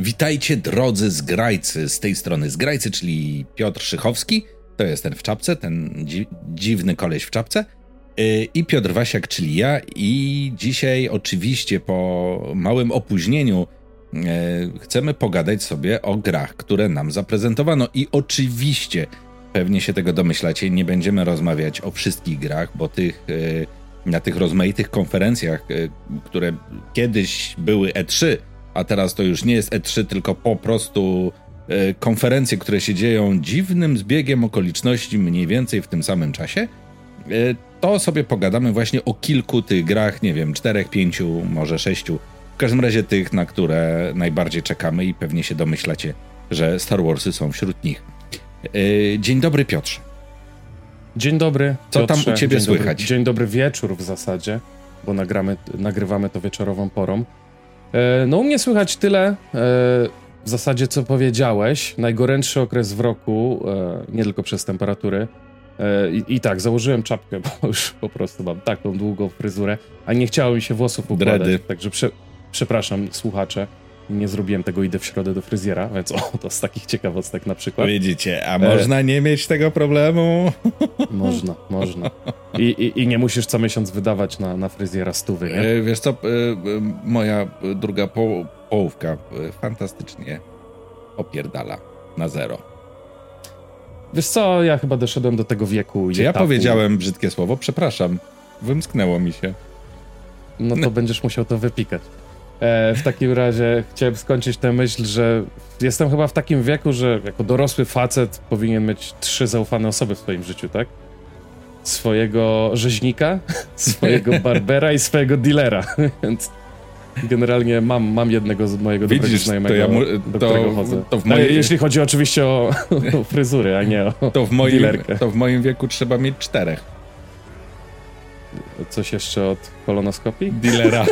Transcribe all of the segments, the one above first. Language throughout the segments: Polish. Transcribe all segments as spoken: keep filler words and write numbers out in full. Witajcie drodzy zgrajcy, z tej strony zgrajcy, czyli Piotr Szychowski, to jest ten w czapce, ten dzi- dziwny koleś w czapce, yy, i Piotr Wasiak, czyli ja, i dzisiaj oczywiście po małym opóźnieniu yy, chcemy pogadać sobie o grach, które nam zaprezentowano i oczywiście, pewnie się tego domyślacie, nie będziemy rozmawiać o wszystkich grach, bo tych... Yy, na tych rozmaitych konferencjach, które kiedyś były E trzy, a teraz to już nie jest E trzy, tylko po prostu konferencje, które się dzieją dziwnym zbiegiem okoliczności mniej więcej w tym samym czasie, to sobie pogadamy właśnie o kilku tych grach, nie wiem, czterech, pięciu, może sześciu, w każdym razie tych, na które najbardziej czekamy i pewnie się domyślacie, że Star Warsy są wśród nich. Dzień dobry, Piotrze. Dzień dobry, Piotrze. Co tam u ciebie dzień słychać? Dobry, dzień dobry wieczór w zasadzie, bo nagramy, nagrywamy to wieczorową porą. E, no u mnie słychać tyle, e, w zasadzie co powiedziałeś, najgorętszy okres w roku, e, nie tylko przez temperatury. E, i, I tak, założyłem czapkę, bo już po prostu mam taką długą fryzurę, a nie chciało mi się włosów układać. Dredy. Także prze, przepraszam słuchacze. Nie zrobiłem tego, idę w środę do fryzjera, więc o, to z takich ciekawostek na przykład. Widzicie, a można e... nie mieć tego problemu? Można, można. I, i, i nie musisz co miesiąc wydawać na, na fryzjera stówy, nie? E, wiesz co, e, moja druga poł- połówka fantastycznie opierdala na zero. Wiesz co, ja chyba doszedłem do tego wieku. Czy ja powiedziałem brzydkie słowo? Przepraszam, wymsknęło mi się. No to no. Będziesz musiał to wypikać. E, w takim razie chciałem skończyć tę myśl, że jestem chyba w takim wieku, że jako dorosły facet powinien mieć trzy zaufane osoby w swoim życiu, tak? Swojego rzeźnika, swojego barbera i swojego dealera, więc generalnie mam, mam jednego z mojego Widzisz, dobrego znajomego, to ja mu, do którego chodzę. To w moje... no, jeśli chodzi oczywiście o, o fryzury, a nie o to w moim, dealerkę. To w moim wieku trzeba mieć czterech. Coś jeszcze od kolonoskopii? Dealera.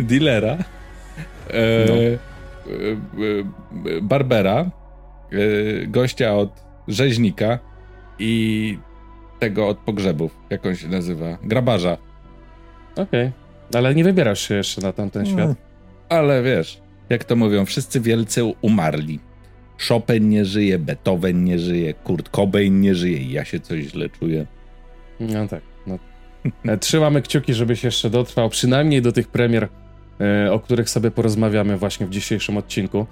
Dealera. E, no. e, Barbera. E, gościa od rzeźnika i tego od pogrzebów, jak on się nazywa. Grabarza. Okej, okay. Ale nie wybierasz się jeszcze na tamten świat. No. Ale wiesz, jak to mówią, wszyscy wielcy umarli. Chopin nie żyje, Beethoven nie żyje, Kurt Cobain nie żyje, ja się coś źle czuję. No tak. No. Trzymamy kciuki, żebyś jeszcze dotrwał, przynajmniej do tych premier, o których sobie porozmawiamy właśnie w dzisiejszym odcinku.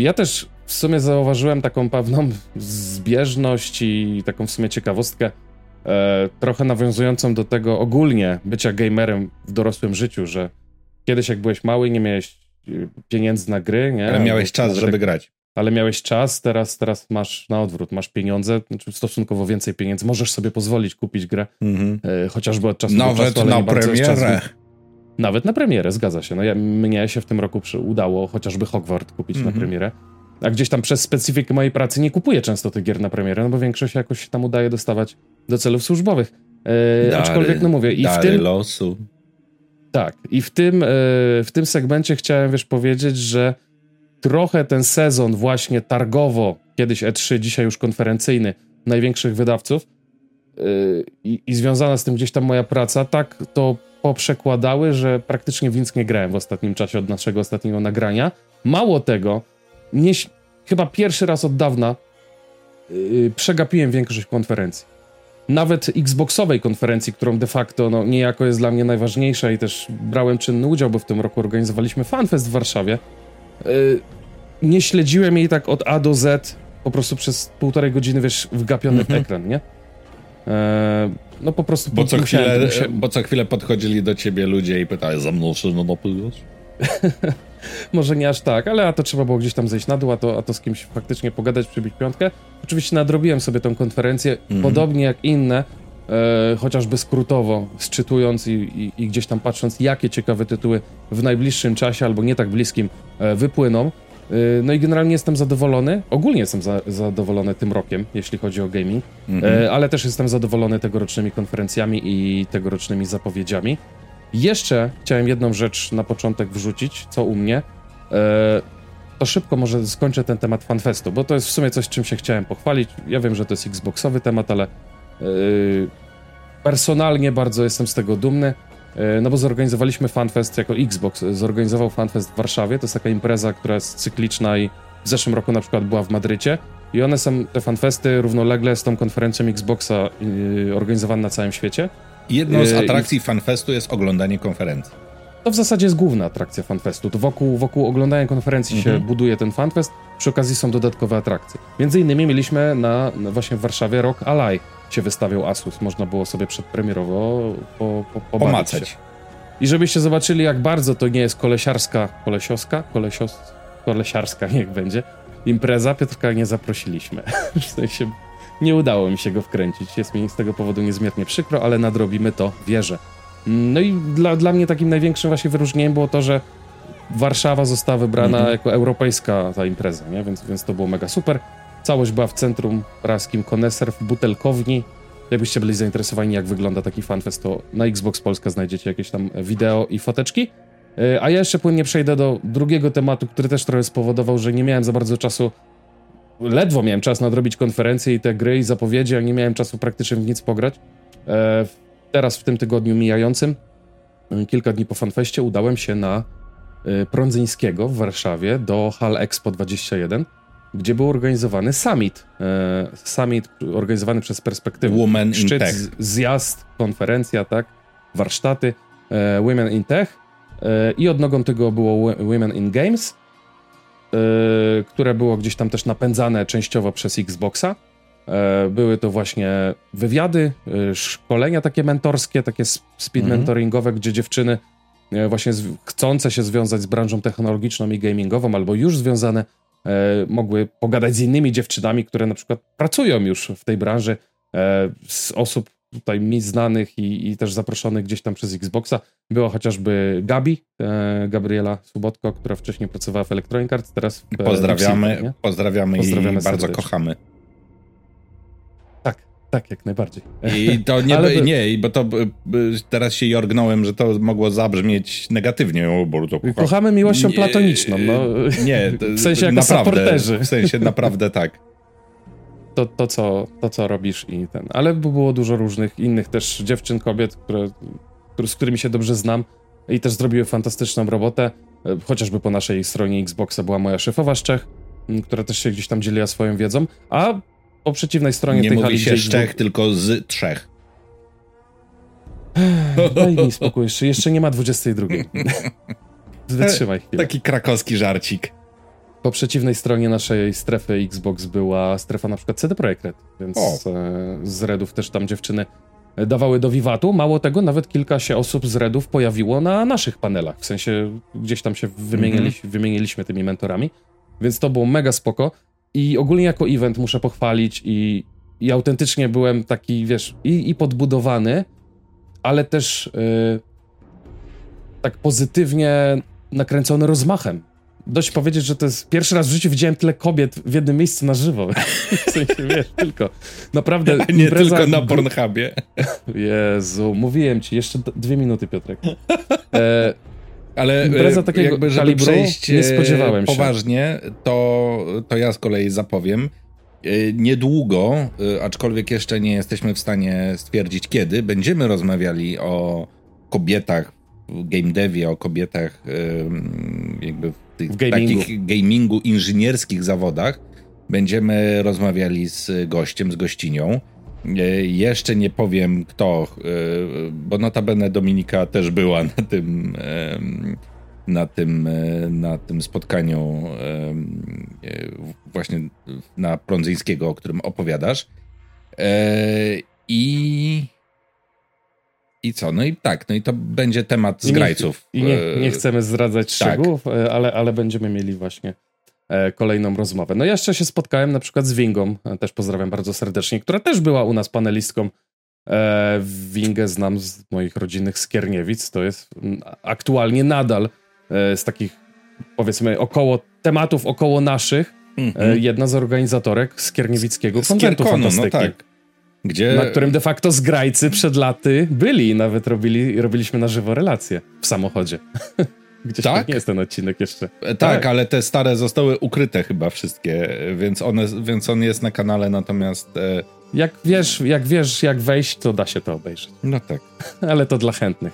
Ja też w sumie zauważyłem taką pewną zbieżność i taką w sumie ciekawostkę, trochę nawiązującą do tego ogólnie bycia gamerem w dorosłym życiu, że kiedyś jak byłeś mały, nie miałeś pieniędzy na gry, nie? Ale miałeś czas, żeby tak... grać. Ale miałeś czas, teraz, teraz masz na odwrót, masz pieniądze, znaczy stosunkowo więcej pieniędzy, możesz sobie pozwolić kupić grę, mm-hmm. e, chociażby od czasu Nawet do czasu. Nawet na premierę. Czas... Nawet na premierę, zgadza się. No ja, mnie się w tym roku przy... udało chociażby Hogwarts kupić mm-hmm. na premierę, a gdzieś tam przez specyfikę mojej pracy nie kupuję często tych gier na premierę, no bo większość jakoś się tam udaje dostawać do celów służbowych. E, dary, aczkolwiek, no mówię, i w tym... losu. Tak, i w tym, e, w tym segmencie chciałem, wiesz, powiedzieć, że trochę ten sezon właśnie targowo, kiedyś E trzy, dzisiaj już konferencyjny, największych wydawców yy, i, i związana z tym gdzieś tam moja praca, tak to poprzekładały, że praktycznie w nic nie grałem w ostatnim czasie od naszego ostatniego nagrania. Mało tego, nie, chyba pierwszy raz od dawna yy, przegapiłem większość konferencji. Nawet Xboxowej konferencji, którą de facto no, niejako jest dla mnie najważniejsza i też brałem czynny udział, bo w tym roku organizowaliśmy FanFest w Warszawie. Yy, nie śledziłem jej tak od A do Z po prostu przez półtorej godziny, wiesz, wgapiony w ekran, nie? Yy, no po prostu... Bo co, chwilę, się... bo co chwilę podchodzili do ciebie ludzie i pytali, za mną czy no napływasz? Może nie aż tak, ale a to trzeba było gdzieś tam zejść na dół, a to, a to z kimś faktycznie pogadać, przybić piątkę. Oczywiście nadrobiłem sobie tą konferencję, mm-hmm. podobnie jak inne, yy, chociażby skrótowo, sczytując i, i, i gdzieś tam patrząc, jakie ciekawe tytuły w najbliższym czasie, albo nie tak bliskim, wypłyną. No i generalnie jestem zadowolony. Ogólnie jestem za- zadowolony tym rokiem, jeśli chodzi o gaming, mhm. ale też jestem zadowolony tegorocznymi konferencjami i tegorocznymi zapowiedziami. Jeszcze chciałem jedną rzecz na początek wrzucić, co u mnie. To szybko może skończę ten temat FanFestu, bo to jest w sumie coś, czym się chciałem pochwalić. Ja wiem, że to jest Xboxowy temat, ale personalnie bardzo jestem z tego dumny. no bo zorganizowaliśmy fanfest jako Xbox, zorganizował fanfest w Warszawie, to jest taka impreza, która jest cykliczna i w zeszłym roku na przykład była w Madrycie i one są, te fanfesty, równolegle z tą konferencją Xboxa yy, organizowane na całym świecie. Jedną z atrakcji yy, fanfestu jest oglądanie konferencji. To w zasadzie jest główna atrakcja fanfestu, to wokół, wokół oglądania konferencji mhm. się buduje ten fanfest, przy okazji są dodatkowe atrakcje. Między innymi mieliśmy na, na właśnie w Warszawie Rock Ally się wystawiał Asus, można było sobie przedpremierowo po, po, po pomacać się. I żebyście zobaczyli, jak bardzo to nie jest kolesiarska, kolesioska, kolesios, kolesiarska, niech będzie, impreza, Piotrka nie zaprosiliśmy. W sensie nie udało mi się go wkręcić, jest mi z tego powodu niezmiernie przykro, ale nadrobimy to, wierzę. No i dla, dla mnie takim największym właśnie wyróżnieniem było to, że Warszawa została wybrana mm-hmm. jako europejska ta impreza, nie? Więc, więc to było mega super. Całość była w centrum praskim Koneser w Butelkowni. Jakbyście byli zainteresowani, jak wygląda taki fanfest, to na Xbox Polska znajdziecie jakieś tam wideo i foteczki. A ja jeszcze płynnie przejdę do drugiego tematu, który też trochę spowodował, że nie miałem za bardzo czasu, ledwo miałem czas nadrobić konferencje i te gry i zapowiedzi, a nie miałem czasu praktycznie w nic pograć. Teraz w tym tygodniu mijającym, kilka dni po fanfeście, udałem się na Prądzyńskiego w Warszawie do Hal Expo dwadzieścia jeden, gdzie był organizowany summit. Summit organizowany przez Perspektywę. Women in Szczyt, Tech. Zjazd, konferencja, tak, warsztaty Women in Tech i odnogą tego było Women in Games, które było gdzieś tam też napędzane częściowo przez Xboxa. Były to właśnie wywiady, szkolenia takie mentorskie, takie speed mentoringowe, mm-hmm. gdzie dziewczyny właśnie chcące się związać z branżą technologiczną i gamingową, albo już związane, mogły pogadać z innymi dziewczynami, które na przykład pracują już w tej branży, z osób tutaj mi znanych i, i też zaproszonych gdzieś tam przez Xboxa. Była chociażby Gabi, Gabriela Subotko, która wcześniej pracowała w Electronic Arts, teraz w pozdrawiamy, Lipsy, pozdrawiamy, pozdrawiamy i bardzo kochamy. Tak, jak najbardziej. I to nie, by... nie bo to teraz się jorgnąłem, że to mogło zabrzmieć negatywnie. Kochamy miłością nie, platoniczną. No. Nie, to, w sensie jako supporterzy. W sensie naprawdę tak. To, to, co, to, co robisz i ten. Ale było dużo różnych innych też dziewczyn, kobiet, które, z którymi się dobrze znam i też zrobiły fantastyczną robotę. Chociażby po naszej stronie Xboxa była moja szefowa z Czech, która też się gdzieś tam dzieliła swoją wiedzą, a po przeciwnej stronie nie tej mówi się z Czech, dwóch... tylko z trzech. Daj mi spokój, jeszcze, jeszcze nie ma dwudziestej drugiej. Wytrzymaj chwilę. Taki krakowski żarcik. Po przeciwnej stronie naszej strefy Xbox była strefa na przykład C D Projekt Red, więc o. z Redów też tam dziewczyny dawały do wiwatu. Mało tego, nawet kilka się osób z Redów pojawiło na naszych panelach, w sensie gdzieś tam się wymienili, mm-hmm. wymieniliśmy tymi mentorami, więc to było mega spoko. I ogólnie jako event muszę pochwalić i, i autentycznie byłem taki, wiesz, i, i podbudowany, ale też yy, tak pozytywnie nakręcony rozmachem. Dość powiedzieć, że to jest pierwszy raz w życiu widziałem tyle kobiet w jednym miejscu na żywo. W sensie, wiesz, tylko. Naprawdę. A nie impreza... tylko na Pornhubie. Jezu, mówiłem ci. Jeszcze d- dwie minuty, Piotrek. E- Ale jakby, żeby przejść nie spodziewałem się. Poważnie, to, to ja z kolei zapowiem. Niedługo, aczkolwiek jeszcze nie jesteśmy w stanie stwierdzić kiedy, będziemy rozmawiali o kobietach w game devie, o kobietach jakby w tych w gamingu. takich gamingu, inżynierskich zawodach. Będziemy rozmawiali z gościem, z gościnią. Jeszcze nie powiem kto, bo notabene Dominika też była na tym, na tym, na tym spotkaniu właśnie na Prądzyńskiego, o którym opowiadasz. I, i co? No i tak, no i to będzie temat zgrajców. I nie, nie chcemy zdradzać tak. szczegółów, ale, ale będziemy mieli właśnie kolejną rozmowę. No ja jeszcze się spotkałem na przykład z Wingą, też pozdrawiam bardzo serdecznie, która też była u nas panelistką. Wingę znam z moich rodzinnych Skierniewic, to jest aktualnie nadal z takich powiedzmy około tematów około naszych, mhm. jedna z organizatorek Skierniewickiego konwentu fantastyki. No tak. Gdzie... na którym de facto zgrajcy przed laty byli i nawet robili, robiliśmy na żywo relacje w samochodzie. Gdzieś tak? Nie jest ten odcinek jeszcze. Tak, tak, ale te stare zostały ukryte chyba wszystkie, więc, one, więc on jest na kanale, natomiast... E... Jak wiesz, jak wiesz, jak wejść, to da się to obejrzeć. No tak. Ale to dla chętnych.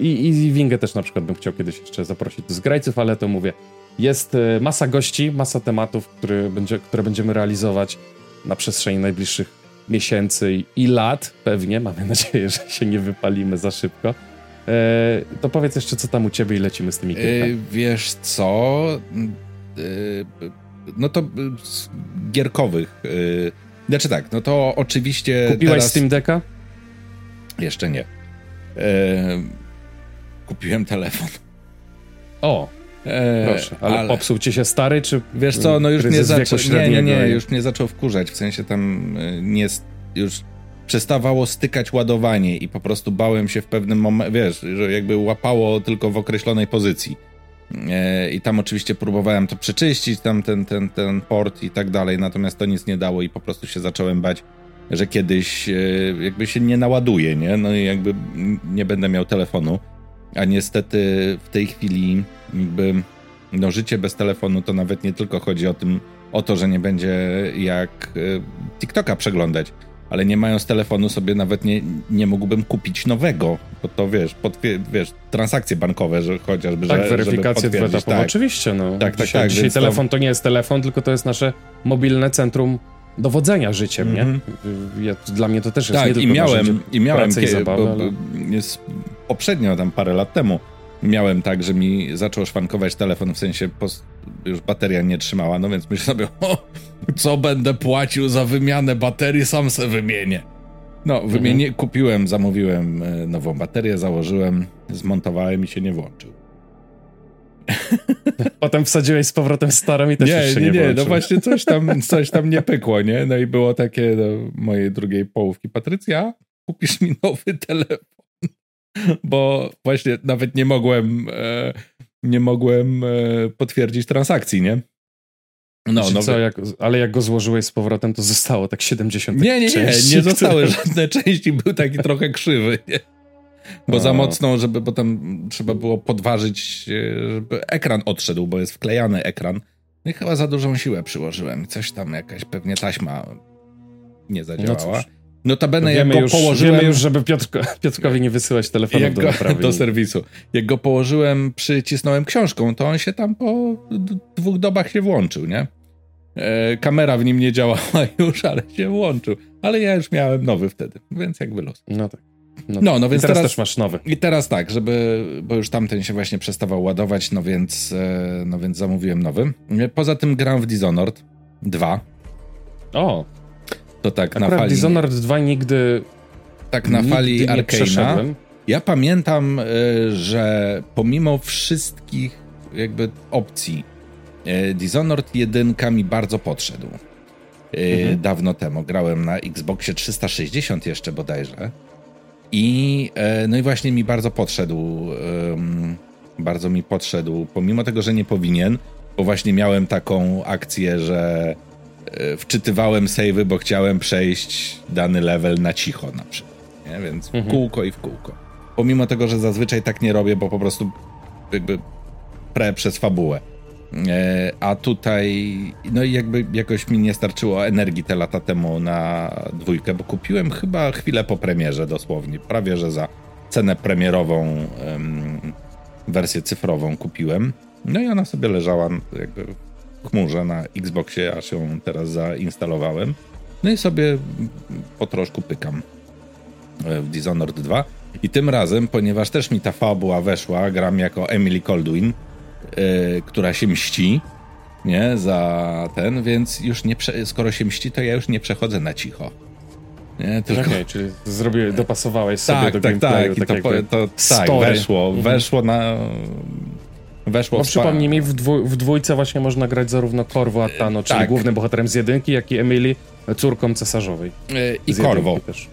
I Easy Wingę też na przykład bym chciał kiedyś jeszcze zaprosić do Zgrajców, ale to mówię, jest masa gości, masa tematów, które, będzie, które będziemy realizować na przestrzeni najbliższych miesięcy i lat pewnie, mamy nadzieję, że się nie wypalimy za szybko. To powiedz jeszcze, co tam u ciebie i lecimy z tymi gierkami. Wiesz co, no to z gierkowych, znaczy tak, no to oczywiście... Kupiłeś teraz... Steam Decka? Jeszcze nie. Kupiłem telefon. O, proszę, ale, ale popsuł ci się stary, czy... Wiesz co, no już nie zaczął, nie, nie, nie, już nie zaczął wkurzać, w sensie tam nie, już przestawało stykać ładowanie i po prostu bałem się w pewnym momencie, wiesz, że jakby łapało tylko w określonej pozycji. I tam oczywiście próbowałem to przeczyścić, tam ten, ten, ten port i tak dalej, natomiast to nic nie dało i po prostu się zacząłem bać, że kiedyś jakby się nie naładuje, nie? No i jakby nie będę miał telefonu, a niestety w tej chwili jakby, no życie bez telefonu to nawet nie tylko chodzi o tym, o to, że nie będzie jak TikToka przeglądać, ale nie mając telefonu sobie nawet nie, nie mógłbym kupić nowego, bo to wiesz, potwier- wiesz transakcje bankowe, że chociażby, tak, że, weryfikację żeby potwierdzić. Tak, oczywiście, no. Tak, tak, dzisiaj, tak, dzisiaj telefon to... to nie jest telefon, tylko to jest nasze mobilne centrum dowodzenia życiem, mm-hmm. nie? Ja, dla mnie to też jest tak, nie tylko i miałem, życie, i miałem pracy i zabawy, bo, ale... jest poprzednio, tam parę lat temu, miałem tak, że mi zaczął szwankować telefon, w sensie pos- już bateria nie trzymała, no więc myślę sobie, o, co będę płacił za wymianę baterii, sam se wymienię. No, wymienię, mhm. kupiłem, zamówiłem nową baterię, założyłem, zmontowałem i się nie włączył. Potem wsadziłeś z powrotem starą i też nie, jeszcze nie, nie włączył. Nie, no właśnie coś tam, coś tam nie pykło, nie? No i było takie do mojej drugiej połówki. Patrycja, kupisz mi nowy telefon. Bo właśnie nawet nie mogłem e, nie mogłem e, potwierdzić transakcji, nie? No, no co, jak, ale jak go złożyłeś z powrotem, to zostało tak siedemdziesiąt nie, nie, części. Nie, nie zostały które... żadne części, był taki trochę krzywy, nie? Bo o. za mocno, żeby potem trzeba było podważyć, żeby ekran odszedł, bo jest wklejany ekran. No i chyba za dużą siłę przyłożyłem. Coś tam jakaś pewnie taśma nie zadziałała. No Notabene no jak go już, położyłem... Wiemy już, żeby Piotrko, Piotrkowi nie wysyłać telefonów do naprawy. Do serwisu. Jak go położyłem, przycisnąłem książką, to on się tam po dwóch dobach się włączył, nie? E, kamera w nim nie działała już, ale się włączył. Ale ja już miałem nowy wtedy, więc jakby los. No tak. No, no, no więc teraz, teraz też masz nowy. I teraz tak, żeby... Bo już tamten się właśnie przestawał ładować, no więc, no więc zamówiłem nowy. Poza tym gram w Dishonored dwa. O! To tak na fali... Dishonored dwa nigdy... Tak na fali Arcane'a. Ja pamiętam, że pomimo wszystkich jakby opcji Dishonored jeden mi bardzo podszedł. Mhm. Dawno temu grałem na Xboxie trzysta sześćdziesiąt jeszcze bodajże. I no i właśnie mi bardzo podszedł. Bardzo mi podszedł, pomimo tego, że nie powinien, bo właśnie miałem taką akcję, że wczytywałem save'y, bo chciałem przejść dany level na cicho na przykład, nie? Więc w kółko i w kółko. Pomimo tego, że zazwyczaj tak nie robię, bo po prostu jakby prę przez fabułę. E, a tutaj no i jakby jakoś mi nie starczyło energii te lata temu na dwójkę, bo kupiłem chyba chwilę po premierze dosłownie, prawie że za cenę premierową em, wersję cyfrową kupiłem. No i ona sobie leżała jakby chmurze na Xboxie, aż ją teraz zainstalowałem. No i sobie po troszku pykam w Dishonored dwa. I tym razem, ponieważ też mi ta fabuła weszła, gram jako Emily Coldwin, yy, która się mści, nie, za ten, więc już nie prze- skoro się mści, to ja już nie przechodzę na cicho. Nie, tylko... Okej, okay, czyli zrobiłeś, dopasowałeś sobie tak, do tak, gameplayu. Tak, tak, tak. To, to tak, weszło, weszło na... Weszło Bo w przypomnij mi, w, dwó- w dwójce właśnie można grać zarówno Corvo a Tano, czyli tak. głównym bohaterem z jedynki, jak i Emily, córką cesarzowej. I Corvo. Też.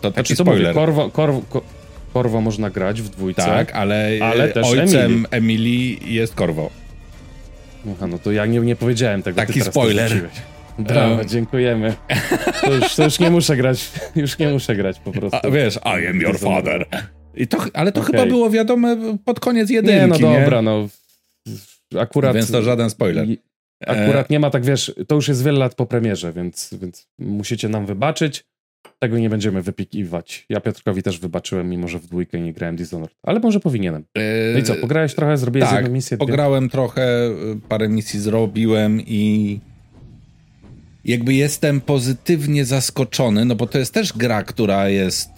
To taki znaczy, spoiler. To mówię, Corvo, Corvo, Corvo można grać w dwójce. Tak, ale, ale też ojcem Emily. Emily jest Corvo. Aha, no to ja nie, nie powiedziałem tego. Taki spoiler. Brawo, um. dziękujemy. To już, to już nie muszę grać. Już nie muszę grać po prostu. A, wiesz, I am your father. I to, ale to okay. chyba było wiadome pod koniec jedynki, nie? No dobra, nie? no. Akurat... Więc to żaden spoiler. Akurat nie ma, tak wiesz, to już jest wiele lat po premierze, więc, więc musicie nam wybaczyć. Tego nie będziemy wypikiwać. Ja Piotrkowi też wybaczyłem, mimo że w dwójkę nie grałem Dishonored. Ale może powinienem. No i co, pograłeś trochę, zrobiłeś tak, jedną misję? Tak, pograłem dwie. trochę, parę misji zrobiłem i jakby jestem pozytywnie zaskoczony, no bo to jest też gra, która jest,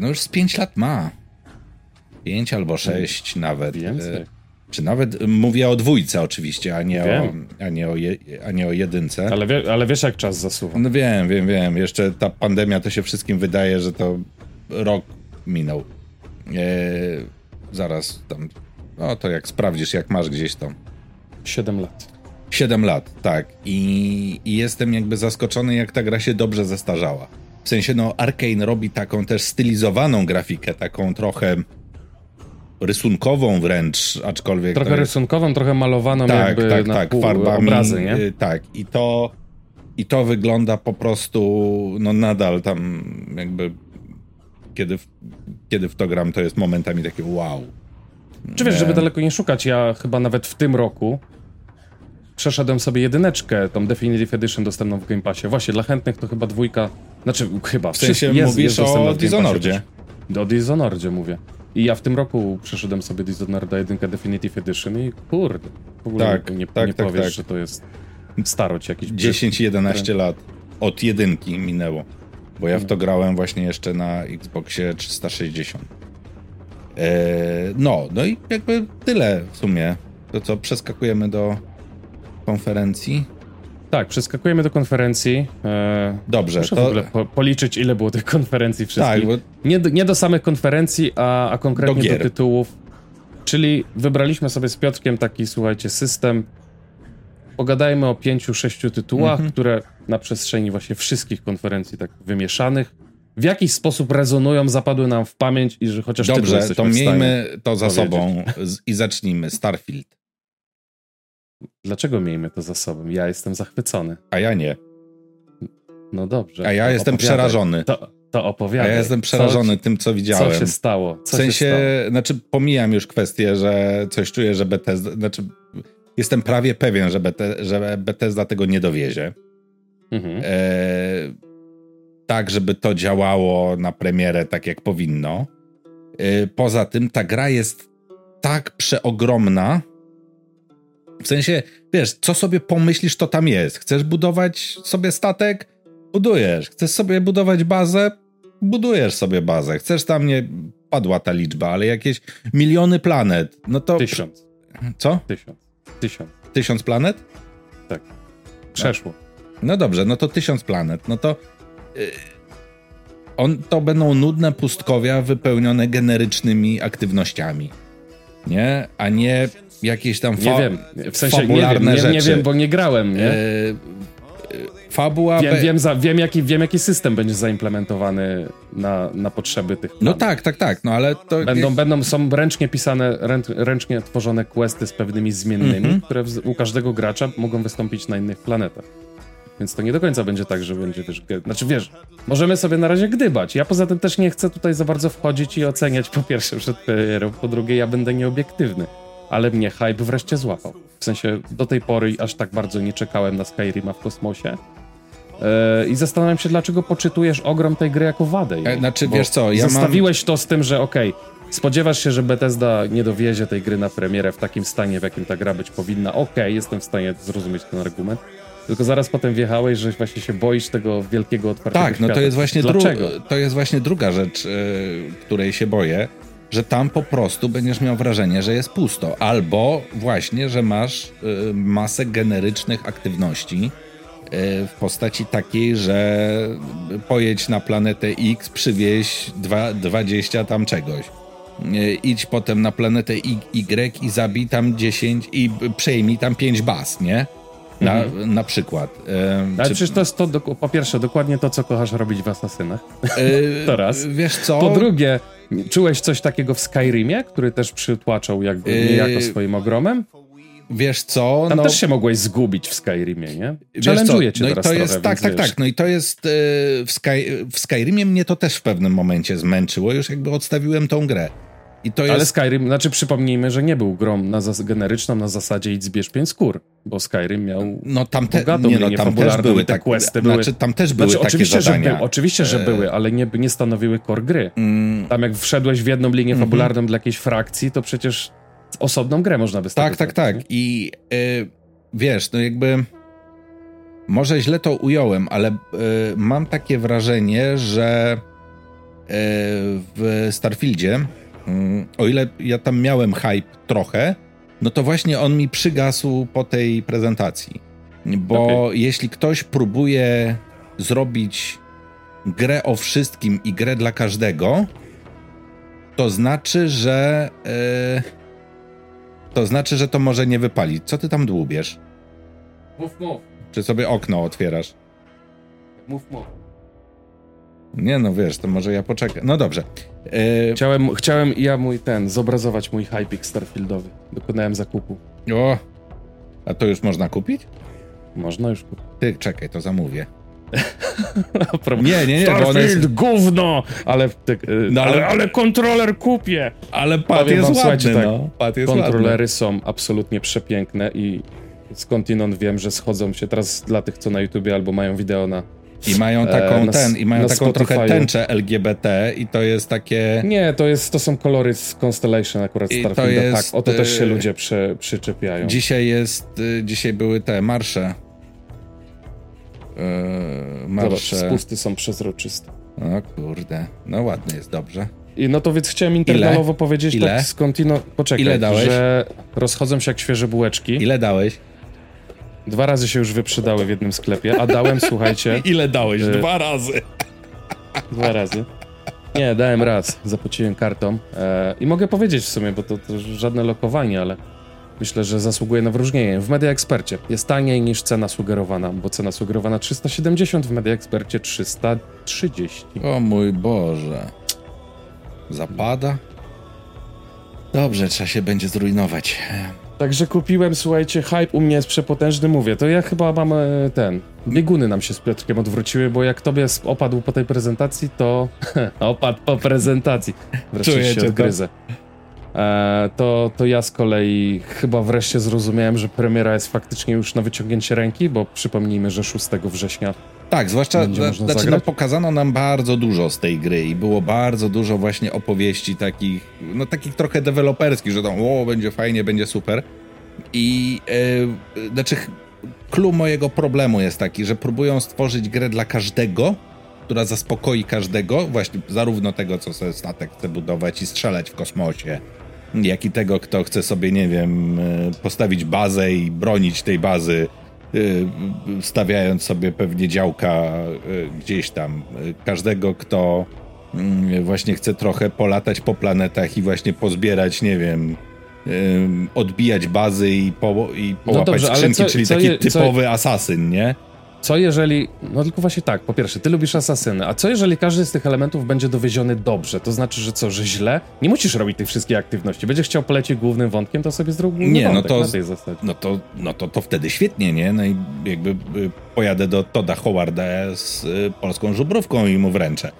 no już z pięć lat ma. Pięć albo sześć hmm. nawet. Więcej. Czy nawet, mówię o dwójce oczywiście, a nie, o, a nie, o, je, a nie o jedynce. Ale, wie, ale wiesz, jak czas zasuwa. No wiem, wiem, wiem. Jeszcze ta pandemia, to się wszystkim wydaje, że to rok minął. Eee, zaraz tam, no to jak sprawdzisz, jak masz gdzieś tam. Siedem lat. Siedem lat, tak. I, i jestem jakby zaskoczony, jak ta gra się dobrze zestarzała. W sensie, no Arkane robi taką też stylizowaną grafikę, taką trochę... rysunkową wręcz, aczkolwiek... Trochę jest... rysunkową, trochę malowaną tak, jakby tak, na tak, pół farbami, obrazy, nie? Tak, i to, i to wygląda po prostu, no nadal tam jakby, kiedy w, kiedy w to gram, to jest momentami takie wow. Czy wiesz, żeby daleko nie szukać, ja chyba nawet w tym roku przeszedłem sobie jedyneczkę, tą Definitive Edition dostępną w Game Passie. Właśnie, dla chętnych to chyba dwójka, znaczy chyba... W sensie jest, mówisz jest o Dishonoredzie. O Dishonoredzie mówię. I ja w tym roku przeszedłem sobie Dishonored jeden Definitive Edition i kurde, w ogóle tak, nie, tak, nie tak, powiesz, tak. że to jest starość jakiś. dziesięć jedenaście lat od jedynki minęło, bo ja w to grałem właśnie jeszcze na Xboxie trzysta sześćdziesiąt. Eee, no, no i jakby tyle w sumie. To co, przeskakujemy do konferencji? Tak, przeskakujemy do konferencji. Eee, Dobrze. Muszę to... w ogóle po, policzyć, ile było tych konferencji wszystkich. Tak, bo... nie, nie do samych konferencji, a, a konkretnie do, do tytułów. Czyli wybraliśmy sobie z Piotrkiem taki, słuchajcie, system. Pogadajmy o pięciu, sześciu tytułach, mhm. które na przestrzeni właśnie wszystkich konferencji tak wymieszanych w jakiś sposób rezonują, zapadły nam w pamięć i że chociaż Dobrze, tytuł to miejmy to za powiedzieć. sobą i zacznijmy. Starfield. Dlaczego miejmy to za sobą? Ja jestem zachwycony. A ja nie. No dobrze. A ja jestem opowiadaj. przerażony. To, to opowiadam. Ja jestem przerażony co, tym, co widziałem. Co się stało? Co w sensie, się stało? Znaczy pomijam już kwestię, że coś czuję, że Bethesda... Znaczy jestem prawie pewien, że, Bete, że Bethesda tego nie dowiezie. Mhm. E, tak, żeby to działało na premierę tak, jak powinno. E, poza tym ta gra jest tak przeogromna, w sensie, wiesz, co sobie pomyślisz, to tam jest. Chcesz budować sobie statek? Budujesz. Chcesz sobie budować bazę? Budujesz sobie bazę. Chcesz tam, nie padła ta liczba, ale jakieś miliony planet. No to... Tysiąc. Co? Tysiąc. Tysiąc. Tysiąc planet? Tak. Przeszło. Tak. No dobrze, no to tysiąc planet. No to... Yy, on, to będą nudne pustkowia wypełnione generycznymi aktywnościami. Nie? A nie... Jakieś tam fa- nie wiem. W sensie, fabularne nie wiem, nie, nie rzeczy. Nie wiem, bo nie grałem. Nie? Yy, fabuła... Wiem, be... wiem, za, wiem, jaki, wiem, jaki system będzie zaimplementowany na, na potrzeby tych planów. No tak, tak, tak. No, ale to... będą, jest... będą, są ręcznie pisane, ręcz, ręcznie tworzone questy z pewnymi zmiennymi, mm-hmm. które w, u każdego gracza mogą wystąpić na innych planetach. Więc to nie do końca będzie tak, że będzie, wiesz... Znaczy, wiesz, możemy sobie na razie gdybać. Ja poza tym też nie chcę tutaj za bardzo wchodzić i oceniać po pierwsze przed premierą, po drugie ja będę nieobiektywny. Ale mnie hype wreszcie złapał. W sensie do tej pory aż tak bardzo nie czekałem na Skyrima w kosmosie. Yy, I zastanawiam się, dlaczego poczytujesz ogrom tej gry jako wadę. E, znaczy, wiesz co, ja zostawiłeś mam... to z tym, że okej, okay, spodziewasz się, że Bethesda nie dowiezie tej gry na premierę w takim stanie, w jakim ta gra być powinna. Okej, okay, jestem w stanie zrozumieć ten argument. Tylko zaraz potem wjechałeś, że właśnie się boisz tego wielkiego otwartego Tak, świata. No to jest właśnie dru- to jest właśnie druga rzecz, yy, której się boję. Że tam po prostu będziesz miał wrażenie, że jest pusto. Albo właśnie, że masz y, masę generycznych aktywności y, w postaci takiej, że pojedź na planetę X, przywieź dwa, dwadzieścia tam czegoś. Y, idź potem na planetę y, Y i zabij tam dziesięć i przejmij tam pięć baz, nie? Na, mhm. na przykład. Ym, Ale czy... przecież to jest to, do, po pierwsze, dokładnie to, co kochasz robić w Asasynach. Yy, to raz. Wiesz co? Po drugie, czułeś coś takiego w Skyrimie, który też przytłaczał jakby yy, niejako swoim ogromem? Wiesz co? Tam no... też się mogłeś zgubić w Skyrimie, nie? Challenge'uje cię no teraz to jest, trochę, tak, tak, wiesz. tak. No i to jest... Yy, w, Sky, w Skyrimie mnie to też w pewnym momencie zmęczyło. Już jakby odstawiłem tą grę. I to jest... Ale Skyrim, znaczy przypomnijmy, że nie był grą na zas- generyczną na zasadzie idź zbierz pięć skór, bo Skyrim miał no, tam te, bogatą nie, no, tam też były te questy. Były... Znaczy tam też były znaczy, takie oczywiście, zadania. Że był, oczywiście, że były, ale nie, nie stanowiły core gry. Mm. Tam jak wszedłeś w jedną linię fabularną mm. dla jakiejś frakcji, to przecież osobną grę można wystawić. Tak, tak, tak. Nie? I yy, wiesz, no jakby... Może źle to ująłem, ale y, mam takie wrażenie, że y, w Starfieldzie, y, o ile ja tam miałem hype trochę, no to właśnie on mi przygasł po tej prezentacji. Bo okay. jeśli ktoś próbuje zrobić grę o wszystkim i grę dla każdego, to znaczy, że y, to znaczy, że to może nie wypalić. Co ty tam dłubiesz? Mów, mów. Czy sobie okno otwierasz? Mów, mów. Nie no, wiesz, to może ja poczekam. No dobrze. Yy... Chciałem, chciałem ja mój ten, zobrazować mój hypik Starfieldowy. Dokonałem zakupu. O! A to już można kupić? Można już kupić. Ty, czekaj, to zamówię. nie, nie, nie. Starfield, bo jest... gówno! Ale, ty, yy, no, ale, ale, ale kontroler kupię! Ale pad jest wam, ładny, tak, no. Pad jest kontrolery ładny. Są absolutnie przepiękne i... Skądinąd wiem, że schodzą się teraz dla tych, co na YouTubie albo mają wideo na... I mają taką e, na, ten, i mają taką Spotify. Trochę tęczę L G B T i to jest takie... Nie, to jest, to są kolory z Constellation akurat Starfielda, tak, o to też się ludzie przy, przyczepiają. Dzisiaj jest, dzisiaj były te marsze. Yy, marsze. Zobacz, spusty są przezroczyste. O kurde, no ładnie jest, dobrze. I no to więc chciałem interwalowo Ile? powiedzieć Ile? tak skądinąd... Poczekaj, Ile dałeś? Że rozchodzą się jak świeże bułeczki. Ile dałeś? Dwa razy się już wyprzedały w jednym sklepie, a dałem, słuchajcie... Ile dałeś? Y- Dwa razy. Dwa razy. Nie, dałem raz. Zapłaciłem kartą. E- I mogę powiedzieć w sumie, bo to, to żadne lokowanie, ale myślę, że zasługuje na wyróżnienie. W Media Expercie jest taniej niż cena sugerowana, bo cena sugerowana trzysta siedemdziesiąt, w Media Expercie trzysta trzydzieści. O mój Boże. Zapada? Dobrze, trzeba się będzie zrujnować. Także kupiłem, słuchajcie, hype u mnie jest przepotężny, mówię, to ja chyba mam e, ten, bieguny nam się z Piotrkiem odwróciły, bo jak tobie opadł po tej prezentacji, to opadł po prezentacji, wreszcie się odgryzę. E, to, to ja z kolei chyba wreszcie zrozumiałem, że premiera jest faktycznie już na wyciągnięcie ręki, bo przypomnijmy, że szóstego września. Tak, zwłaszcza, d- znaczy no, pokazano nam bardzo dużo z tej gry i było bardzo dużo właśnie opowieści takich, no takich trochę deweloperskich, że tam o, będzie fajnie, będzie super. I yy, znaczy clue mojego problemu jest taki, że próbują stworzyć grę dla każdego, która zaspokoi każdego, właśnie zarówno tego, co sobie statek chce budować i strzelać w kosmosie, jak i tego, kto chce sobie, nie wiem, postawić bazę i bronić tej bazy, stawiając sobie pewnie działka gdzieś tam. Każdego, kto właśnie chce trochę polatać po planetach i właśnie pozbierać, nie wiem, odbijać bazy i, po, i połapać no dobrze, skrzynki, co, czyli co taki je, typowy co... asasyn, nie? Co jeżeli... No tylko właśnie tak, po pierwsze, ty lubisz asasyny, a co jeżeli każdy z tych elementów będzie dowieziony dobrze? To znaczy, że co, że źle? Nie musisz robić tych wszystkich aktywności. Będziesz chciał polecieć głównym wątkiem, to sobie zrób główny nie, wątek no to, na tej zasadzie. No to, no to, to wtedy świetnie, nie? No i jakby pojadę do Toda Howarda z polską żubrówką i mu wręczę.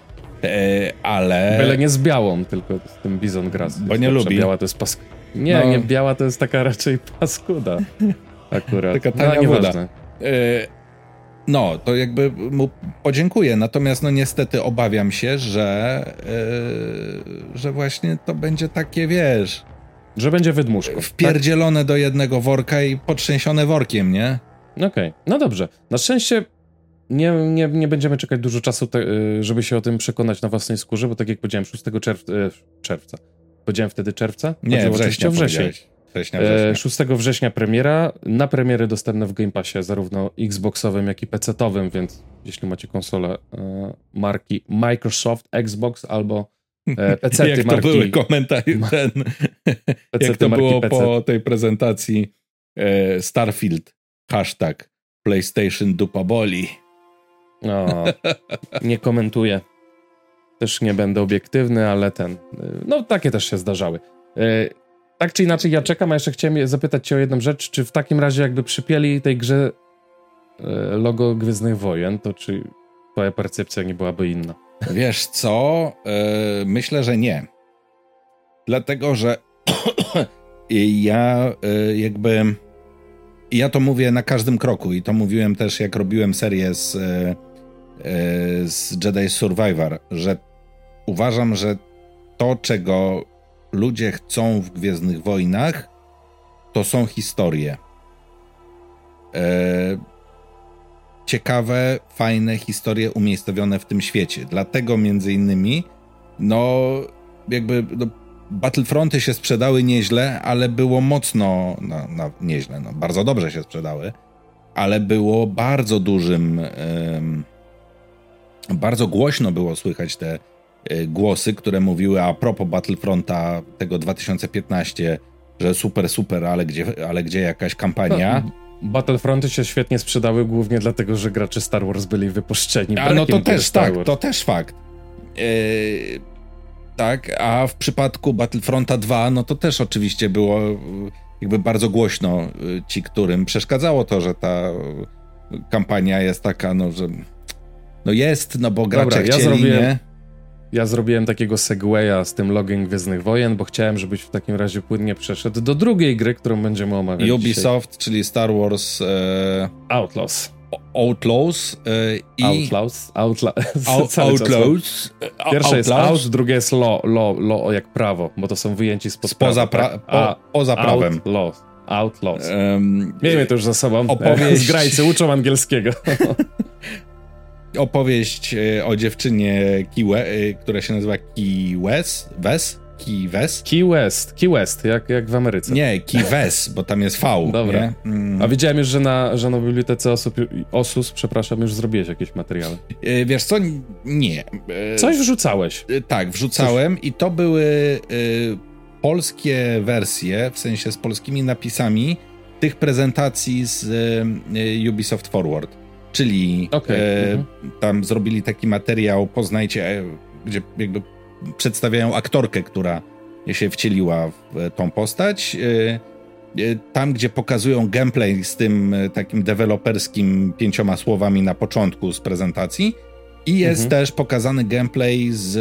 E, ale... Byle nie z białą, tylko z tym Bison Grass. Bo nie lubi. Biała to jest pas... Nie, no... nie, biała to jest taka raczej paskuda. Akurat. Taka tania no, woda. E... No, to jakby mu podziękuję, natomiast no niestety obawiam się, że, yy, że właśnie to będzie takie, wiesz... Że będzie wydmuszko. Wpierdzielone tak? do jednego worka i potrzęsione workiem, nie? Okej, okay. No dobrze. Na szczęście nie, nie, nie będziemy czekać dużo czasu, te, żeby się o tym przekonać na własnej skórze, bo tak jak powiedziałem, szóstego czerwca... czerwca. Powiedziałem wtedy czerwca? Nie, września powiedziałeś. Września, września. szóstego września premiera, na premiery dostępne w Game Passie, zarówno Xboxowym, jak i P C-owym, więc jeśli macie konsolę e, marki Microsoft, Xbox albo e, P C jak marki... Jak to były komentarze, ten... jak to było P C. Po tej prezentacji e, Starfield, hashtag PlayStation dupa boli. O, nie komentuję. Też nie będę obiektywny, ale ten... No takie też się zdarzały. E, Tak czy inaczej, ja czekam, a jeszcze chciałem zapytać cię o jedną rzecz, czy w takim razie jakby przypieli tej grze logo Gwiezdnych Wojen, to czy twoja percepcja nie byłaby inna? Wiesz co? Myślę, że nie. dlatego że ja jakby ja to mówię na każdym kroku i to mówiłem też, jak robiłem serię z, z Jedi Survivor, że uważam, że to, czego ludzie chcą w Gwiezdnych Wojnach, to są historie. Ciekawe, fajne historie umiejscowione w tym świecie. Dlatego między innymi no jakby no, Battlefronty się sprzedały nieźle, ale było mocno, no, no nieźle, no bardzo dobrze się sprzedały, ale było bardzo dużym, ym, bardzo głośno było słychać te y, głosy, które mówiły a propos Battlefronta tego dwa tysiące piętnaście, że super, super, ale gdzie, ale gdzie jakaś kampania. Battlefronty się świetnie sprzedały głównie dlatego, że gracze Star Wars byli wypuszczeni. A no to też tak, to też fakt. Yy, tak, a w przypadku Battlefronta dwa, no to też oczywiście było jakby bardzo głośno ci, którym przeszkadzało to, że ta kampania jest taka, no że no jest, no bo gracze Dobra, chcieli, ja zrobię... nie? Ja zrobiłem takiego segwaya z tym logiem Gwiezdnych Wojen, bo chciałem, żebyś w takim razie płynnie przeszedł do drugiej gry, którą będziemy omawiać Ubisoft, dzisiaj. Czyli Star Wars... E... Outlaws. Outlaws. E... I... Outlaws. Outla... Out, outlaws. Pierwsze outlaws. Jest out, drugie jest law, law, law jak prawo, bo to są wyjęci spod Spoza prawa. Pra... Po, A, poza prawem. Outlaws. Outlaws. Um, Miejmy to już za sobą. Opowieść... Zgrajcy uczą angielskiego. Opowieść o dziewczynie, Kiwe, która się nazywa Key West, West? Key West? Key West, Key West, jak, jak w Ameryce. Nie, Key West, bo tam jest V. Dobra. Mm. A wiedziałem już, że na, że na bibliotece osób, osus, przepraszam, już zrobiłeś jakieś materiały. Wiesz co, nie. Coś wrzucałeś. Tak, wrzucałem. Coś... i to były y, polskie wersje, w sensie z polskimi napisami tych prezentacji z y, Ubisoft Forward. Czyli okay, e, uh-huh. tam zrobili taki materiał, poznajcie, gdzie jakby przedstawiają aktorkę, która się wcieliła w tą postać. E, e, tam, gdzie pokazują gameplay z tym takim deweloperskim pięcioma słowami na początku z prezentacji i jest uh-huh. też pokazany gameplay z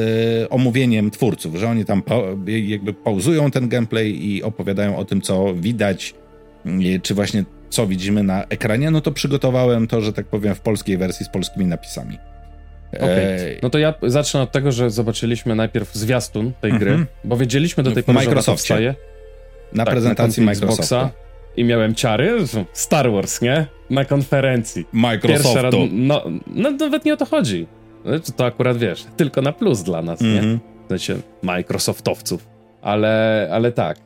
e, omówieniem twórców, że oni tam po, jakby pauzują ten gameplay i opowiadają o tym, co widać, e, czy właśnie co widzimy na ekranie, no to przygotowałem to, że tak powiem, w polskiej wersji z polskimi napisami. Okej. No to ja zacznę od tego, że zobaczyliśmy najpierw zwiastun tej mm-hmm. gry, bo wiedzieliśmy do tej pory, że to wstaje. Na tak, prezentacji na Xboxa i miałem ciary, Star Wars, nie? Na konferencji. Microsoftu. Rad... No, no nawet nie o to chodzi. To akurat wiesz, tylko na plus dla nas, mm-hmm. nie? W sensie Microsoftowców. Ale, ale tak,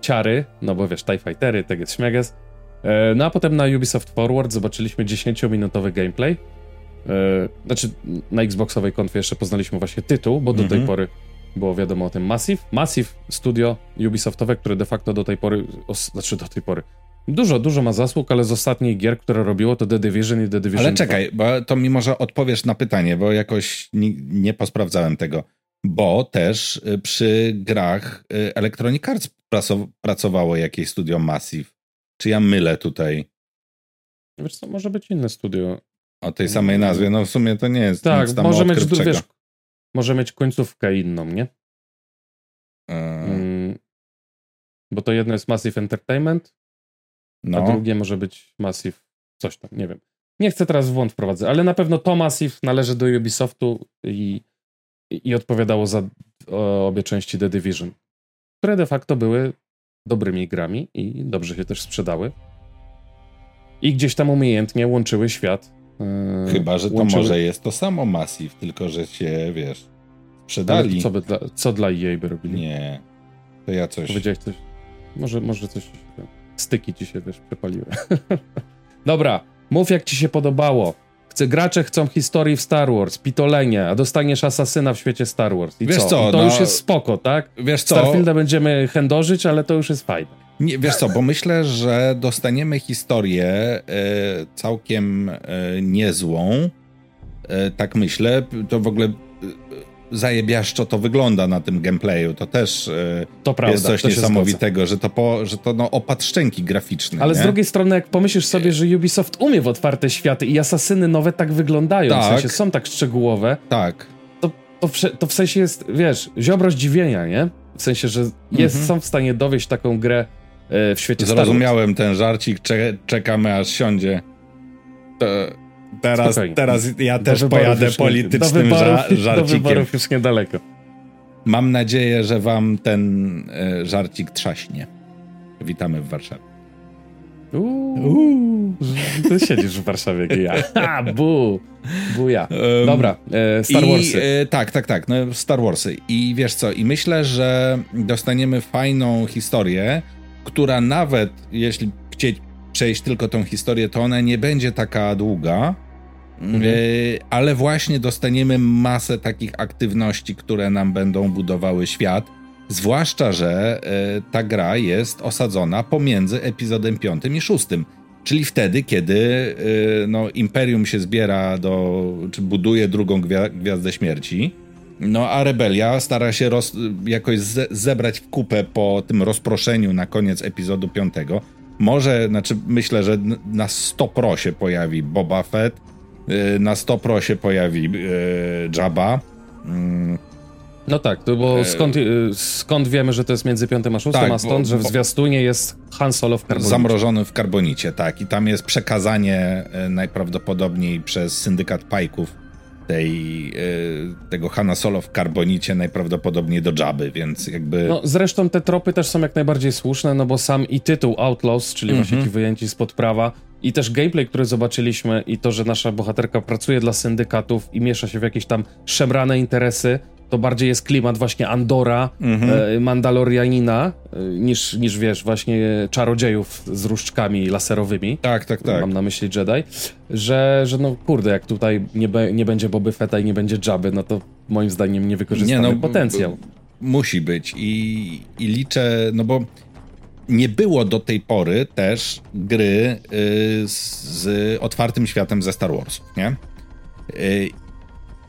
ciary, no bo wiesz, TIE Fightery, tak jest śmieges. No a potem na Ubisoft Forward zobaczyliśmy dziesięciominutowy gameplay. Znaczy na Xboxowej konfie jeszcze poznaliśmy właśnie tytuł, bo do mm-hmm. tej pory było wiadomo o tym Massive. Massive studio Ubisoftowe, które de facto do tej pory, os, znaczy do tej pory, dużo, dużo ma zasług, ale z ostatnich gier, które robiło, to The Division i The Division Ale dwa. Czekaj, bo to mi może odpowiesz na pytanie, bo jakoś nie, nie posprawdzałem tego, bo też przy grach Electronic Arts pracowało jakieś studio Massive. Czy ja mylę tutaj? Wiesz co, może być inne studio. O tej samej nazwie, no w sumie to nie jest tak, nic tam może mieć, wiesz, może mieć końcówkę inną, nie? Eee. Mm, bo to jedno jest Massive Entertainment, no. a drugie może być Massive coś tam, nie wiem. Nie chcę teraz w błąd wprowadzać, ale na pewno to Massive należy do Ubisoftu i, i, i odpowiadało za o, obie części The Division, które de facto były dobrymi grami i dobrze się też sprzedały. I gdzieś tam umiejętnie łączyły świat. Yy, Chyba, że to łączyły... może jest to samo Massive, tylko że się, wiesz, sprzedali. Co, by dla, co dla E A by robili? Nie, to ja coś... Powiedziałeś coś? Może, może coś... Styki ci się, wiesz, przepaliły. Dobra, mów jak ci się podobało. Chcę, gracze chcą historii w Star Wars, pitolenia, a dostaniesz asasyna w świecie Star Wars. I wiesz co? co? I to no, już jest spoko, tak? Wiesz co? Starfielda będziemy chędożyć, ale to już jest fajne. Nie, wiesz co, bo myślę, że dostaniemy historię y, całkiem y, niezłą. Y, tak myślę. To w ogóle y, zajebiaszczo to wygląda na tym gameplayu. To też y, to prawda, jest coś to niesamowitego, że to, po, że to no, opat szczęki graficzne. Ale nie? Z drugiej strony, jak pomyślisz sobie, że Ubisoft umie w otwarte światy i asasyny nowe tak wyglądają, tak. W sensie są tak szczegółowe, tak. To, to, w, to w sensie jest, wiesz, ziobro zdziwienia, nie? W sensie, że jest, mhm. są w stanie dowieść taką grę w świecie Star Wars. Zrozumiałem ten żarcik, Cze- czekamy aż siądzie. To... Teraz, Spokojnie. teraz ja do też pojadę nie, politycznym do wyborów, ża- żarcikiem. Do wyborów już niedaleko. Mam nadzieję, że wam ten e, żarcik trzaśnie. Witamy w Warszawie. Uuu, Uuu. Ty siedzisz w Warszawie jak ja. Ha, bu, buja. Dobra, e, Star I, Warsy. E, tak, tak, tak, no Star Warsy. I wiesz co, i myślę, że dostaniemy fajną historię, która nawet jeśli chcieć przejść tylko tą historię, to ona nie będzie taka długa, mhm. yy, ale właśnie dostaniemy masę takich aktywności, które nam będą budowały świat, zwłaszcza, że yy, ta gra jest osadzona pomiędzy epizodem piątym i szóstym, czyli wtedy, kiedy yy, no, Imperium się zbiera do, czy buduje drugą gwia- Gwiazdę Śmierci, no a Rebelia stara się roz- jakoś ze- zebrać w kupę po tym rozproszeniu na koniec epizodu piątego. Może, znaczy myślę, że na sto procent się pojawi Boba Fett, na sto procent się pojawi Jabba. No tak, bo skąd, skąd wiemy, że to jest między piątym a szóstym, tak, a stąd, bo, że w zwiastunie jest Han Solo w karbonicie. Zamrożony w karbonicie, tak. I tam jest przekazanie najprawdopodobniej przez syndykat Pajków tej, tego Hana Solo w karbonicie najprawdopodobniej do Jabby, więc jakby... No, zresztą te tropy też są jak najbardziej słuszne, no bo sam i tytuł Outlaws, czyli mm-hmm. właśnie ci wyjęci spod prawa, i też gameplay, który zobaczyliśmy, i to, że nasza bohaterka pracuje dla syndykatów i miesza się w jakieś tam szemrane interesy, to bardziej jest klimat właśnie Andora, mm-hmm. e, Mandalorianina, e, niż, niż wiesz, właśnie czarodziejów z różdżkami laserowymi. Tak, tak, tak. Mam na myśli Jedi. Że, że no kurde, jak tutaj nie, be, nie będzie Boby Fetta i nie będzie Jabby, no to moim zdaniem niewykorzystany nie, no, potencjał. B, b, musi być i, i liczę, no bo nie było do tej pory też gry y, z, z otwartym światem ze Star Wars, nie?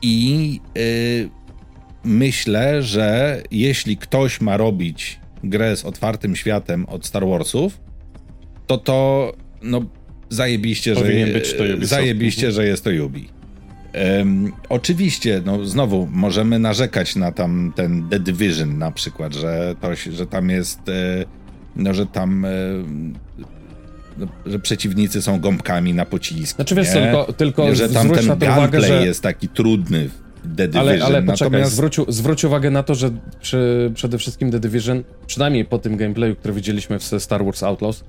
I... Y, y, Myślę, że jeśli ktoś ma robić grę z otwartym światem od Star Warsów, to to no zajebiście, Powinien że, być to Ubisoft. zajebiście że jest to Ubi. Um, oczywiście, no znowu możemy narzekać na tam ten The Division na przykład, że, to, że tam jest, no że tam... że przeciwnicy są gąbkami na pocisku. Znaczy wiesz, tylko, tylko że tam ten gameplay że... jest taki trudny. The Division. Ale, ale poczekaj, Natomiast... zwróć, zwróć uwagę na to, że przy, przede wszystkim The Division, przynajmniej po tym gameplayu, który widzieliśmy w Star Wars Outlaws,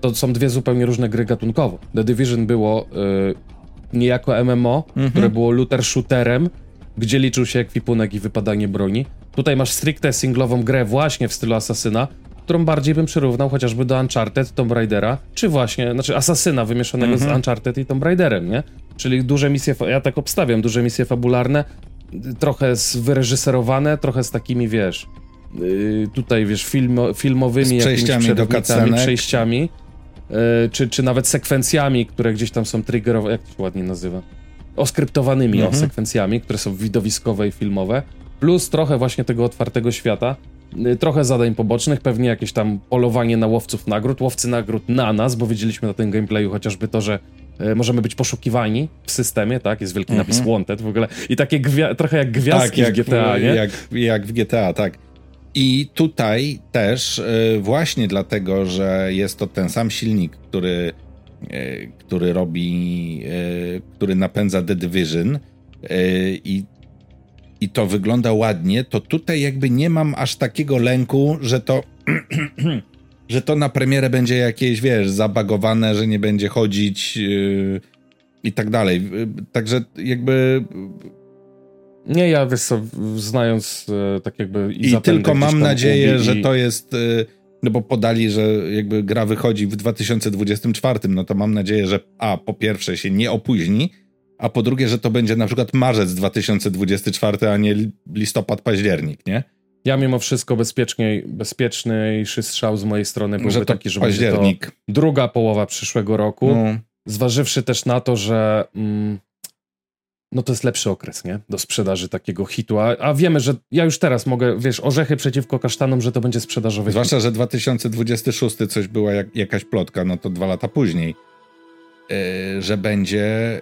to są dwie zupełnie różne gry gatunkowo. The Division było y, niejako M M O, mhm. które było looter shooterem, gdzie liczył się ekwipunek i wypadanie broni. Tutaj masz stricte singlową grę właśnie w stylu Asasyna, którą bardziej bym przyrównał chociażby do Uncharted, Tomb Raidera, czy właśnie, znaczy Asasyna wymieszanego mhm. z Uncharted i Tomb Raiderem, nie? Czyli duże misje, ja tak obstawiam, duże misje fabularne, trochę wyreżyserowane, trochę z takimi, wiesz, tutaj, wiesz, filmo, filmowymi, jakimiś przejściami, czy, czy nawet sekwencjami, które gdzieś tam są triggerowe, jak to się ładnie nazywa, oskryptowanymi mhm. o sekwencjami, które są widowiskowe i filmowe, plus trochę właśnie tego otwartego świata, trochę zadań pobocznych, pewnie jakieś tam polowanie na łowców nagród, łowcy nagród na nas, bo widzieliśmy na tym gameplayu chociażby to, że możemy być poszukiwani w systemie, tak? Jest wielki mhm. napis Wanted w ogóle. I takie gwia- trochę jak gwiazdki tak, jak, w G T A, nie? Jak, jak w G T A, tak. I tutaj też yy, właśnie dlatego, że jest to ten sam silnik, który, yy, który robi, yy, który napędza The Division yy, i, i to wygląda ładnie, to tutaj jakby nie mam aż takiego lęku, że to że to na premierę będzie jakieś, wiesz, zabagowane, że nie będzie chodzić yy, i tak dalej. Yy, także jakby... Nie, ja wiesz co, znając yy, tak jakby... I, i tylko mam nadzieję, i... że to jest... Yy, no bo podali, że jakby gra wychodzi w dwa tysiące dwudziestym czwartym, no to mam nadzieję, że a, po pierwsze się nie opóźni, a po drugie, że to będzie na przykład marzec dwa tysiące dwudziesty czwarty, a nie listopad, październik, nie? Ja mimo wszystko bezpieczniej, bezpieczniejszy strzał z mojej strony byłby że to taki, że będzie to druga połowa przyszłego roku, no. Zważywszy też na to, że mm, no to jest lepszy okres, nie? Do sprzedaży takiego hitu, a, a wiemy, że ja już teraz mogę, wiesz, orzechy przeciwko kasztanom, że to będzie sprzedażowy. Zwłaszcza, hit. Że dwa tysiące dwudziesty szósty coś była jak, jakaś plotka, no to dwa lata później, yy, że będzie,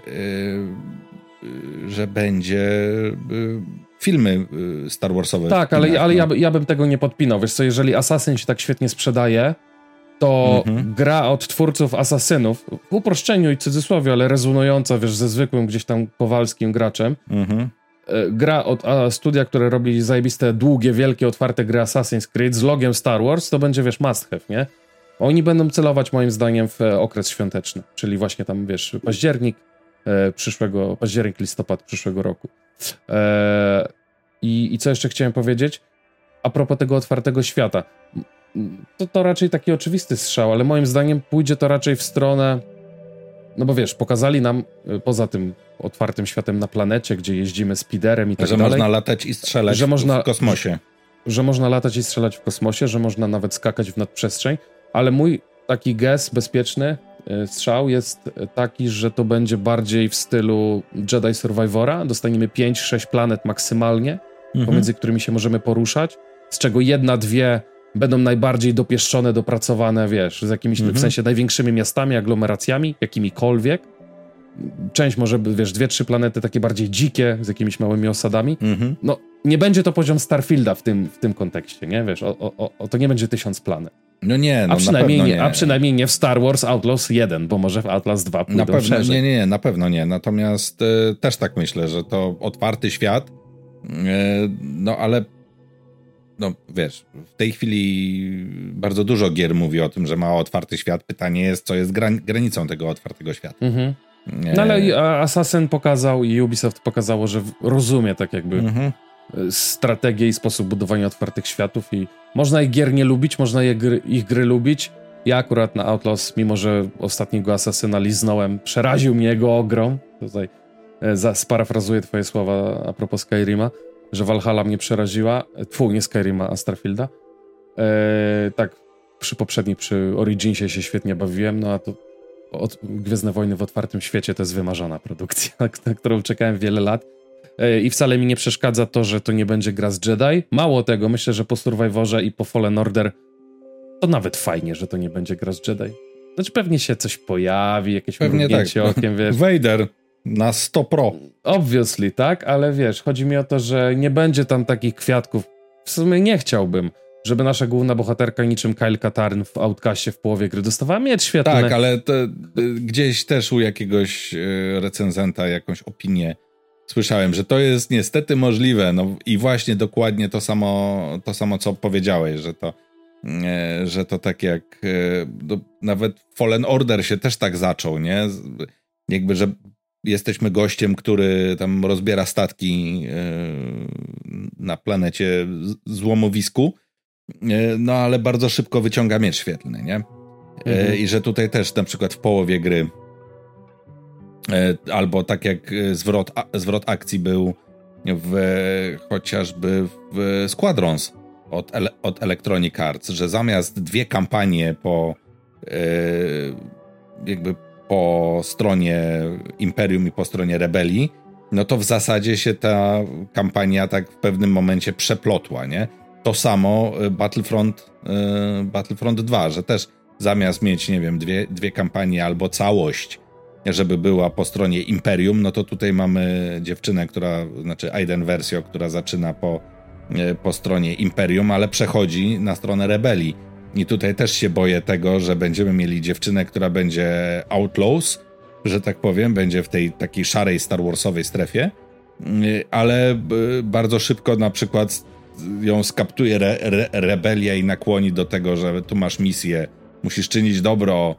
yy, że będzie... Yy, filmy Star Warsowe. Tak, ale, kinach, ale no. ja, ja bym tego nie podpinał. Wiesz co, jeżeli Assassin się tak świetnie sprzedaje, to mhm. gra od twórców Asasynów, w uproszczeniu i cudzysłowie, ale rezonująca, wiesz, ze zwykłym gdzieś tam kowalskim graczem, mhm. gra od a, studia, które robi zajebiste, długie, wielkie, otwarte gry Assassin's Creed z logiem Star Wars, to będzie, wiesz, must have, nie? Oni będą celować, moim zdaniem, w okres świąteczny, czyli właśnie tam, wiesz, październik e, przyszłego, październik, listopad przyszłego roku. E, i, I co jeszcze chciałem powiedzieć? A propos tego otwartego świata. To, to raczej taki oczywisty strzał, ale moim zdaniem pójdzie to raczej w stronę, no bo wiesz, pokazali nam poza tym otwartym światem na planecie, gdzie jeździmy speederem i tak dalej. Że można latać i strzelać że w, można, w kosmosie. Że, że można latać i strzelać w kosmosie, że można nawet skakać w nadprzestrzeń, ale mój taki guess bezpieczny, strzał jest taki, że to będzie bardziej w stylu Jedi Survivora. Dostaniemy pięć sześć planet maksymalnie, mhm. pomiędzy którymi się możemy poruszać, z czego jedna, dwie będą najbardziej dopieszczone, dopracowane, wiesz, z jakimiś, mm-hmm. w sensie, największymi miastami, aglomeracjami, jakimikolwiek. Część może, wiesz, dwie, trzy planety takie bardziej dzikie, z jakimiś małymi osadami. Mm-hmm. No, nie będzie to poziom Starfielda w tym, w tym kontekście, nie? Wiesz, o, o, o, to nie będzie tysiąc planet. No nie, no a przynajmniej na pewno nie. A przynajmniej nie w Star Wars Outlaws jeden, bo może w Outlaws dwa pójdą na pewno szerzej. Nie, nie, na pewno nie. Natomiast y, też tak myślę, że to otwarty świat, y, no ale no wiesz, w tej chwili bardzo dużo gier mówi o tym, że ma otwarty świat. Pytanie jest, co jest gran- granicą tego otwartego świata. Mhm. No ale Assassin pokazał i Ubisoft pokazało, że rozumie tak jakby mhm. strategię i sposób budowania otwartych światów i można ich gier nie lubić, można ich gry, ich gry lubić. Ja akurat na Outlaws, mimo że ostatniego Assassina liznąłem, przeraził mnie jego ogrom. Tutaj sparafrazuję twoje słowa a propos Skyrima, że Valhalla mnie przeraziła. Tfu, nie Skyrima, a Starfielda. Eee, tak, przy poprzedniej, przy Originsie się świetnie bawiłem, no a to od Gwiezdne Wojny w otwartym świecie to jest wymarzona produkcja, na którą czekałem wiele lat. Eee, I wcale mi nie przeszkadza to, że to nie będzie gra z Jedi. Mało tego, myślę, że po Survivorze i po Fallen Order to nawet fajnie, że to nie będzie gra z Jedi. Znaczy pewnie się coś pojawi, jakieś mrugnięcie tak. okiem, wiesz. Vader. Na sto procent. Obviously, tak, ale wiesz, chodzi mi o to, że nie będzie tam takich kwiatków. W sumie nie chciałbym, żeby nasza główna bohaterka niczym Kyle Katarn w Outcastie w połowie gry dostawała miecz świetlny. Tak, ale to, gdzieś też u jakiegoś recenzenta jakąś opinię słyszałem, że to jest niestety możliwe. No i właśnie dokładnie to samo, to samo co powiedziałeś, że to, że to tak jak nawet Fallen Order się też tak zaczął, nie? Jakby, że jesteśmy gościem, który tam rozbiera statki yy, na planecie złomowisku, yy, no ale bardzo szybko wyciąga miecz świetlny, nie? Yy, mhm. I że tutaj też na przykład w połowie gry yy, albo tak jak zwrot, a, zwrot akcji był w, chociażby w Squadrons od, ele, od Electronic Arts, że zamiast dwie kampanie po yy, jakby po stronie Imperium i po stronie Rebelii, no to w zasadzie się ta kampania tak w pewnym momencie przeplotła, nie? To samo Battlefront, yy, Battlefront dwa, że też zamiast mieć, nie wiem, dwie, dwie kampanie albo całość, żeby była po stronie Imperium, no to tutaj mamy dziewczynę, która, znaczy Aiden Versio, która zaczyna po, yy, po stronie Imperium, ale przechodzi na stronę Rebelii. I tutaj też się boję tego, że będziemy mieli dziewczynę, która będzie Outlaws, że tak powiem, będzie w tej takiej szarej Star Warsowej strefie, ale bardzo szybko na przykład ją skaptuje re, re, rebelia i nakłoni do tego, że tu masz misję, musisz czynić dobro,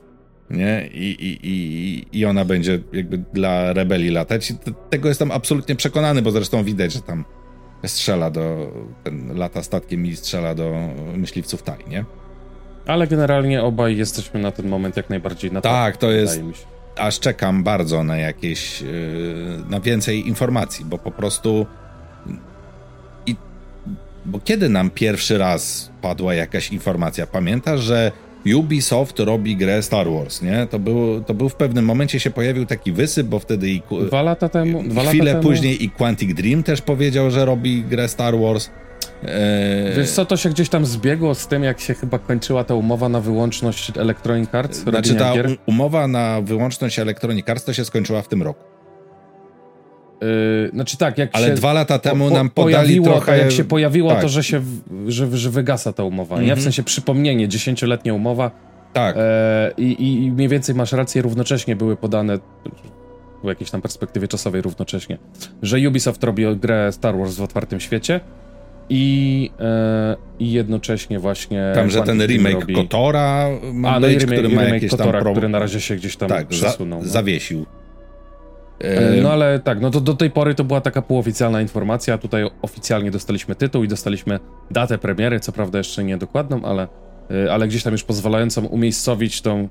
nie? I, i, i, i ona będzie jakby dla rebelii latać. I t- tego jestem absolutnie przekonany, bo zresztą widać, że tam strzela do, ten lata statkiem i strzela do myśliwców taj, nie? Ale generalnie obaj jesteśmy na ten moment jak najbardziej na tak, to jest. Aż czekam bardzo na jakieś yy, na więcej informacji, bo po prostu i bo kiedy nam pierwszy raz padła jakaś informacja, pamiętasz, że Ubisoft robi grę Star Wars, nie? To był, to był w pewnym momencie się pojawił taki wysyp, bo wtedy i dwa lata temu, dwa chwilę lata później temu. I Quantic Dream też powiedział, że robi grę Star Wars. Wiesz co, to się gdzieś tam zbiegło z tym, jak się chyba kończyła ta umowa na wyłączność Electronic Arts. Znaczy ta gier. umowa na wyłączność Electronic Arts to się skończyła w tym roku. Yy, znaczy tak, jak ale się dwa lata temu po, po, nam podali pojawiło, trochę... to jak się pojawiło, tak. to że się że, że wygasa ta umowa. Mm-hmm. Ja w sensie przypomnienie, dziesięcioletnia umowa. Tak. E, i, I mniej więcej masz rację, równocześnie były podane w jakiejś tam perspektywie czasowej równocześnie, że Ubisoft robi grę Star Wars w otwartym świecie i, e, i jednocześnie właśnie... Tam, że ten remake robi... Kotora ma A, no być, i remake, który ma remake jakieś Kotora, tam... Pro... który na razie się gdzieś tam tak, przesunął. Za- zawiesił. No ale tak, no to do tej pory to była taka półoficjalna informacja, tutaj oficjalnie dostaliśmy tytuł i dostaliśmy datę premiery, co prawda jeszcze niedokładną, ale, ale gdzieś tam już pozwalającą umiejscowić tą,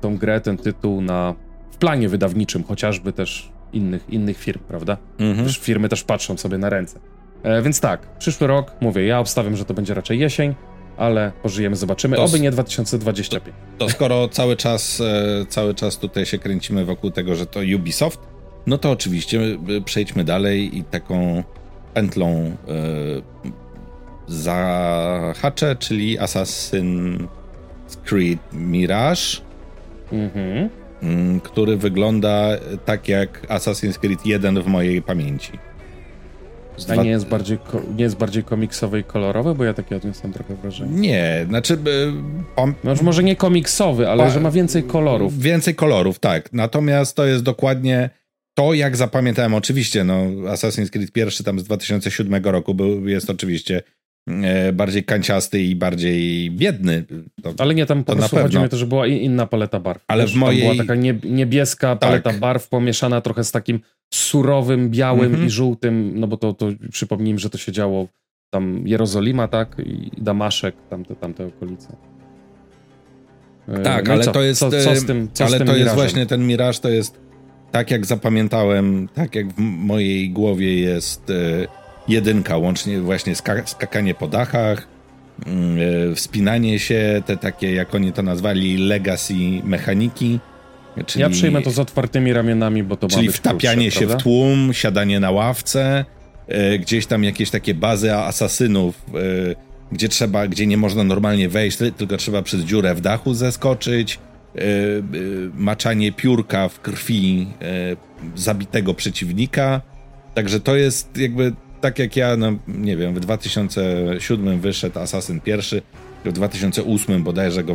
tą grę, ten tytuł na, w planie wydawniczym, chociażby też innych, innych firm, prawda? Mhm. Też firmy też patrzą sobie na ręce. Więc tak, przyszły rok, mówię, ja obstawiam, że to będzie raczej jesień, ale pożyjemy, zobaczymy, to, oby nie dwa tysiące dwudziesty piąty. To, to skoro cały czas, e, cały czas tutaj się kręcimy wokół tego, że to Ubisoft, no to oczywiście przejdźmy dalej i taką pętlą e, zahaczę, czyli Assassin's Creed Mirage, mhm. m, który wygląda tak jak Assassin's Creed jeden w mojej pamięci. A nie jest bardziej, nie jest bardziej komiksowy i kolorowy? Bo ja takie odniosłem trochę wrażenie. Nie, znaczy... Pom... Może nie komiksowy, ale pa... że ma więcej kolorów. Więcej kolorów, tak. Natomiast to jest dokładnie to, jak zapamiętałem. Oczywiście, no Assassin's Creed pierwszy tam z dwa tysiące siódmego roku był, jest oczywiście bardziej kanciasty i bardziej biedny. To, ale nie, tam po prostu chodzi mi to, że była inna paleta barw. Ale w mojej... była taka niebieska paleta tak. barw pomieszana trochę z takim surowym, białym mm-hmm. i żółtym, no bo to, to przypomnijmy, że to się działo tam Jerozolima, tak? I Damaszek, tamte, tamte okolice. Tak, no ale co? to jest... Co, co z tym, co ale z tym to mirażem? Jest właśnie ten miraż, to jest tak jak zapamiętałem, tak jak w mojej głowie jest... Jedynka, łącznie właśnie skak- skakanie po dachach, yy, wspinanie się, te takie, jak oni to nazwali, legacy mechaniki. Czyli, ja przyjmę to z otwartymi ramionami, bo to ma być Czyli wtapianie krótsze, się prawda? w tłum, siadanie na ławce, yy, gdzieś tam jakieś takie bazy asasynów, yy, gdzie trzeba, gdzie nie można normalnie wejść, tylko trzeba przez dziurę w dachu zeskoczyć, yy, yy, maczanie piórka w krwi yy, zabitego przeciwnika. Także to jest jakby... Tak jak ja, no nie wiem, w dwa tysiące siódmym wyszedł Assassin pierwszy, w dwa tysiące ósmym bodajże go,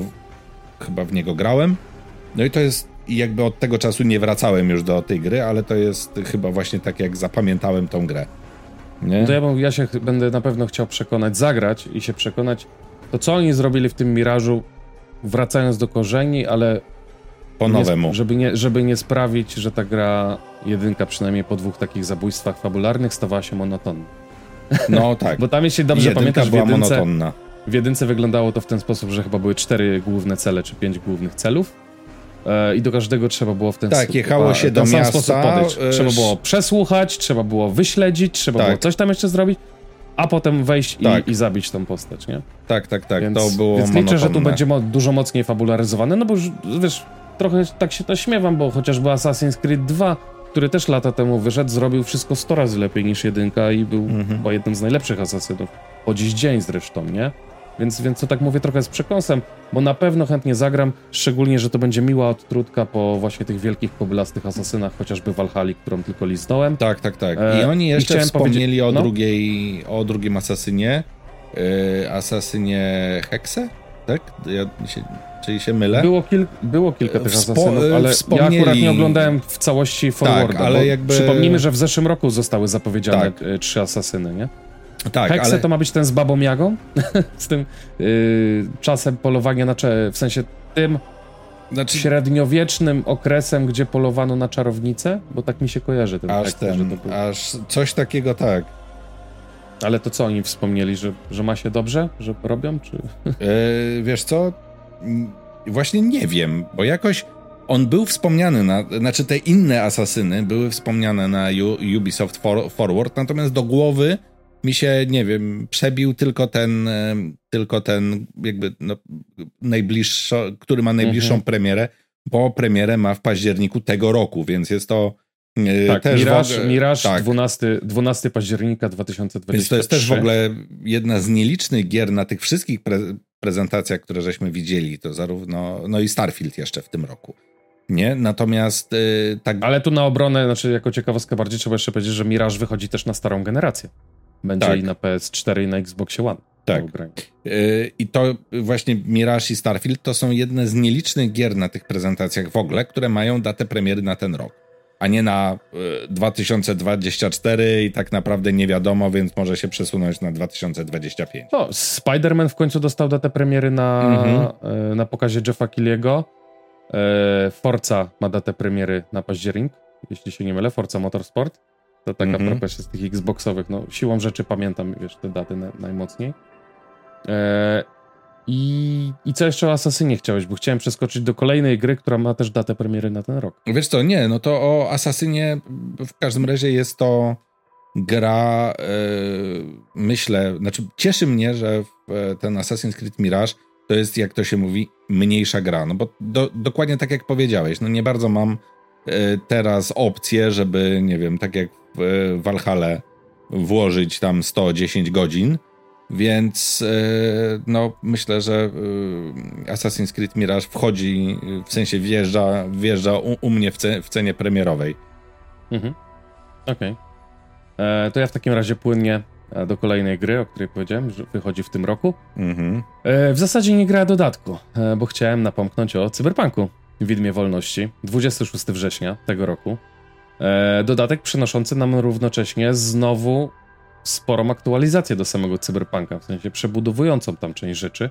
chyba w niego grałem. No i to jest, jakby od tego czasu nie wracałem już do tej gry, ale to jest chyba właśnie tak jak zapamiętałem tą grę. Nie? To ja, ja się będę na pewno chciał przekonać, zagrać i się przekonać, to co oni zrobili w tym Mirażu, wracając do korzeni, ale po nowemu. Nie, żeby, nie, żeby nie sprawić, że ta gra jedynka przynajmniej po dwóch takich zabójstwach fabularnych stawała się monotonna. No tak. Bo tam jeśli dobrze jedynka pamiętasz, w jedynce, była monotonna. W jedynce wyglądało to w ten sposób, że chyba były cztery główne cele, czy pięć głównych celów e, i do każdego trzeba było w ten, tak, jechało się do miasta, sposób podejść. Trzeba było przesłuchać, trzeba było wyśledzić, trzeba tak. było coś tam jeszcze zrobić, a potem wejść tak. i, i zabić tą postać, nie? Tak, tak, tak. Więc, to było więc liczę, że tu będzie mo- dużo mocniej fabularyzowane, no bo już, wiesz... Trochę tak się to śmiewam, bo chociażby Assassin's Creed dwa, który też lata temu wyszedł, zrobił wszystko sto razy lepiej niż jedynka i był mhm. chyba jednym z najlepszych asasynów. Po dziś dzień zresztą, nie? Więc, więc to tak mówię trochę z przekąsem, bo na pewno chętnie zagram, szczególnie, że to będzie miła odtrutka po właśnie tych wielkich, pobylastych asasynach, chociażby Valhalli, którą tylko liznąłem. Tak, tak, tak. I oni jeszcze I wspomnieli o, no? drugiej, o drugim asasynie. Yy, asasynie Hexe? Tak? Ja się... Czyli się mylę? Było, kil- było kilka tych Wspo- asasynów, ale wspomnieli... ja akurat nie oglądałem w całości Forwarda, tak, ale jakby... Przypomnijmy, że w zeszłym roku zostały zapowiedziane tak. trzy asasyny, nie? Tak, Hexe ale... to ma być ten z Babą Jagą? z tym yy, czasem polowania na cze- w sensie tym znaczy... średniowiecznym okresem, gdzie polowano na czarownicę? Bo tak mi się kojarzy ten aż Hexe, ten, że to był... Aż coś takiego, tak. Ale to co oni wspomnieli? Że, że ma się dobrze? Że robią? Czy... Yy, wiesz co? Właśnie nie wiem, bo jakoś on był wspomniany, na, znaczy te inne asasyny były wspomniane na U, Ubisoft for, Forward, natomiast do głowy mi się, nie wiem, przebił tylko ten, tylko ten jakby no, najbliższy, który ma najbliższą mhm. premierę, bo premierę ma w październiku tego roku, więc jest to yy, tak, też... Miraż, w... Miraż tak. dwunastego, dwunastego października dwa tysiące dwudziestego trzeciego. Więc to jest też w ogóle jedna z nielicznych gier na tych wszystkich pre... prezentacja, które żeśmy widzieli, to zarówno, no i Starfield jeszcze w tym roku. nie? Natomiast yy, tak... Ale tu na obronę, znaczy jako ciekawostkę bardziej trzeba jeszcze powiedzieć, że Mirage wychodzi też na starą generację. Będzie tak. I na P S cztery, i na Xbox One. Tak. Yy, I to właśnie Mirage i Starfield to są jedne z nielicznych gier na tych prezentacjach w ogóle, które mają datę premiery na ten rok, a nie na dwa tysiące dwadzieścia cztery i tak naprawdę nie wiadomo, więc może się przesunąć na dwa tysiące dwadzieścia pięć. No, Spider-Man w końcu dostał datę premiery na, mm-hmm. na pokazie Jeffa Keighley'ego. Forza ma datę premiery na październik, jeśli się nie mylę, Forza Motorsport. To taka mm-hmm. propos z tych Xboxowych, no siłą rzeczy pamiętam, wiesz, te daty na, najmocniej. I, I co jeszcze o Asasynie chciałeś? Bo chciałem przeskoczyć do kolejnej gry, która ma też datę premiery na ten rok. Wiesz co, nie, no to o Asasynie w każdym razie jest to gra, yy, myślę, znaczy cieszy mnie, że ten Assassin's Creed Mirage to jest, jak to się mówi, mniejsza gra. No bo do, dokładnie tak jak powiedziałeś, no nie bardzo mam yy, teraz opcję, żeby, nie wiem, tak jak w yy, Valhalle włożyć tam sto dziesięć godzin. Więc no, myślę, że Assassin's Creed Mirage wchodzi, w sensie wjeżdża, wjeżdża u, u mnie w, ce, w cenie premierowej. Mhm. Okej. Okay. To ja w takim razie płynnie do kolejnej gry, o której powiedziałem, że wychodzi w tym roku. Mhm. E, w zasadzie nie gra dodatku, bo chciałem napomknąć o Cyberpunku w Widmie Wolności, dwudziestego szóstego września tego roku. E, dodatek przynoszący nam równocześnie znowu sporą aktualizację do samego Cyberpunka, w sensie przebudowującą tam część rzeczy.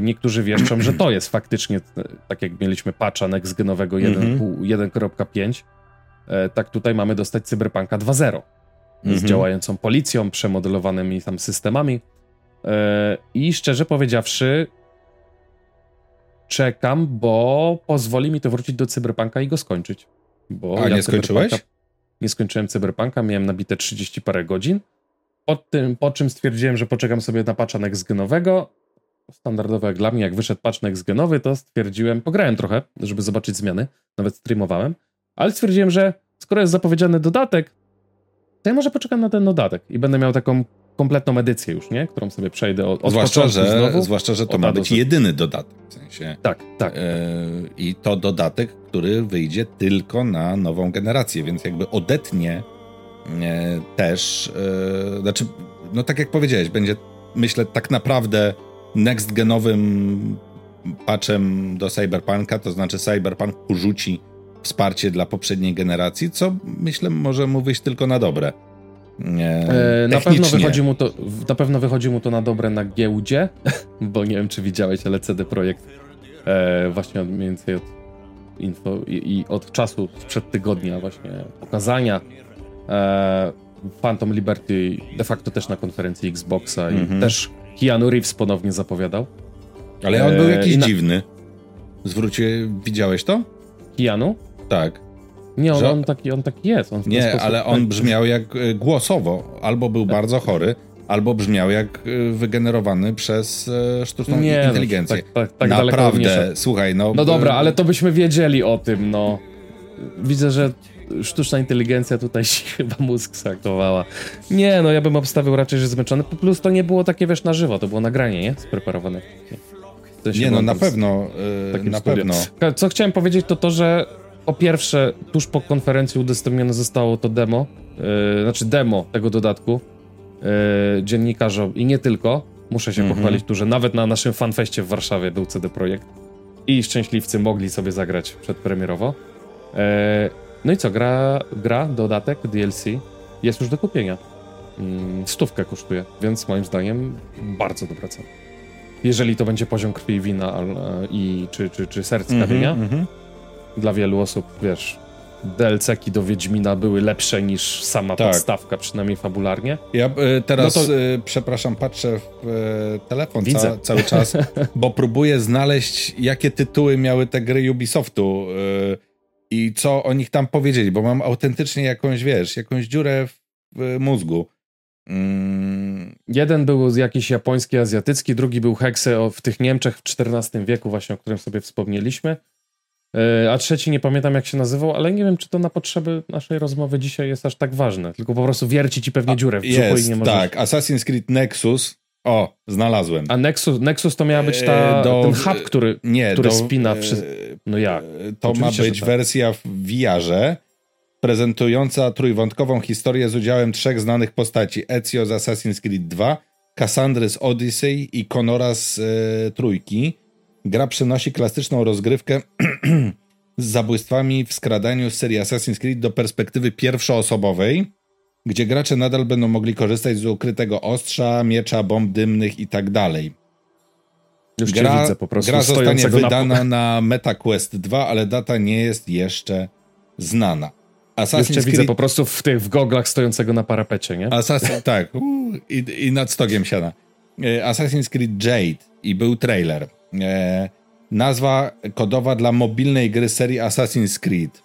Niektórzy wieszczą, że to jest faktycznie, tak jak mieliśmy patcha next-genowego mm-hmm. jeden kropka pięć, tak tutaj mamy dostać Cyberpunka dwa zero z mm-hmm. działającą policją, przemodelowanymi tam systemami i szczerze powiedziawszy czekam, bo pozwoli mi to wrócić do Cyberpunka i go skończyć. Bo A ja nie skończyłeś? Nie skończyłem Cyberpunka, miałem nabite trzydzieści parę godzin, po, tym, po czym stwierdziłem, że poczekam sobie na patcha next-genowego. Standardowo jak dla mnie, jak wyszedł patch next-genowy, to stwierdziłem, pograłem trochę, żeby zobaczyć zmiany, nawet streamowałem, ale stwierdziłem, że skoro jest zapowiedziany dodatek, to ja może poczekam na ten dodatek i będę miał taką kompletną edycję już, nie? Którą sobie przejdę od, od zwłaszcza, początku że, znowu. Zwłaszcza, że to ma być jedyny dodatek, w sensie. Tak, tak. Yy, I to dodatek, który wyjdzie tylko na nową generację, więc jakby odetnie yy, też, yy, znaczy, no tak jak powiedziałeś, będzie, myślę, tak naprawdę next-genowym patchem do Cyberpunka, to znaczy Cyberpunk urzuci wsparcie dla poprzedniej generacji, co myślę może mu wyjść tylko na dobre. Nie, na pewno wychodzi mu to, na pewno wychodzi mu to na dobre na giełdzie, bo nie wiem, czy widziałeś, ale C D Projekt e, właśnie od, mniej więcej od info i, i od czasu sprzed tygodnia właśnie pokazania e, Phantom Liberty de facto też na konferencji Xboxa i mhm. też Keanu Reeves ponownie zapowiadał. Ale on był jakiś e, na... dziwny. Zwrócił, widziałeś to? Keanu? Tak. Nie, on, że... on, taki, on taki jest. On nie, sposób... ale on brzmiał jak głosowo. Albo był bardzo chory, albo brzmiał jak wygenerowany przez sztuczną nie, inteligencję. Tak, tak, tak naprawdę, słuchaj, no... No dobra, ale to byśmy wiedzieli o tym, no. Widzę, że sztuczna inteligencja tutaj się chyba mózg zaktowała. Nie, no ja bym obstawiał raczej, że zmęczony. Plus to nie było takie, wiesz, na żywo. To było nagranie, nie? Spreparowane. W sensie nie, no na pewno. Yy, na studium. pewno. Co chciałem powiedzieć, to to, że po pierwsze, tuż po konferencji udostępnione zostało to demo, yy, znaczy demo tego dodatku yy, dziennikarzom i nie tylko. Muszę się mm-hmm. pochwalić tu, że nawet na naszym fanfeście w Warszawie był C D Projekt i szczęśliwcy mogli sobie zagrać przedpremierowo. Yy, no i co, gra, gra, dodatek, D L C jest już do kupienia. Yy, stówkę kosztuje, więc moim zdaniem bardzo dobra cena. Jeżeli to będzie poziom krwi i wina i, czy, czy, czy serc mm-hmm, kamienia, mm-hmm. dla wielu osób, wiesz, D L C-ki do Wiedźmina były lepsze niż sama tak. podstawka, przynajmniej fabularnie. Ja y, teraz, no to... y, przepraszam, patrzę w y, telefon ca- cały czas, bo próbuję znaleźć, jakie tytuły miały te gry Ubisoftu y, i co o nich tam powiedzieli, bo mam autentycznie jakąś, wiesz, jakąś dziurę w y, mózgu. Mm. Jeden był jakiś japoński, azjatycki, drugi był Hexe o, w tych Niemczech w czternastym wieku, właśnie o którym sobie wspomnieliśmy. A trzeci nie pamiętam, jak się nazywał, ale nie wiem, czy to na potrzeby naszej rozmowy dzisiaj jest aż tak ważne. Tylko po prostu wierci ci pewnie dziurę w brzuchu i nie możesz... Tak, Assassin's Creed Nexus. O, znalazłem. A Nexus, Nexus to miała być ta, do, ten hub, który, nie, który do, spina wszystko. No jak? To oczywiście, ma być tak. Wersja w V R-ze prezentująca trójwątkową historię z udziałem trzech znanych postaci. Ezio z Assassin's Creed dwa, Cassandry z Odyssey i Conora z y, Trójki. Gra przenosi klasyczną rozgrywkę z zabójstwami w skradaniu z serii Assassin's Creed do perspektywy pierwszoosobowej, gdzie gracze nadal będą mogli korzystać z ukrytego ostrza, miecza, bomb dymnych i tak dalej. Już gra, cię widzę po prostu. Gra zostanie wydana na, na MetaQuest dwa, ale data nie jest jeszcze znana. Assassin's Już cię Creed... widzę po prostu w tych w goglach stojącego na parapecie, nie? Assassin... tak, Uu, i, i nad stogiem siana. Assassin's Creed Jade i był trailer. E... Nazwa kodowa dla mobilnej gry serii Assassin's Creed.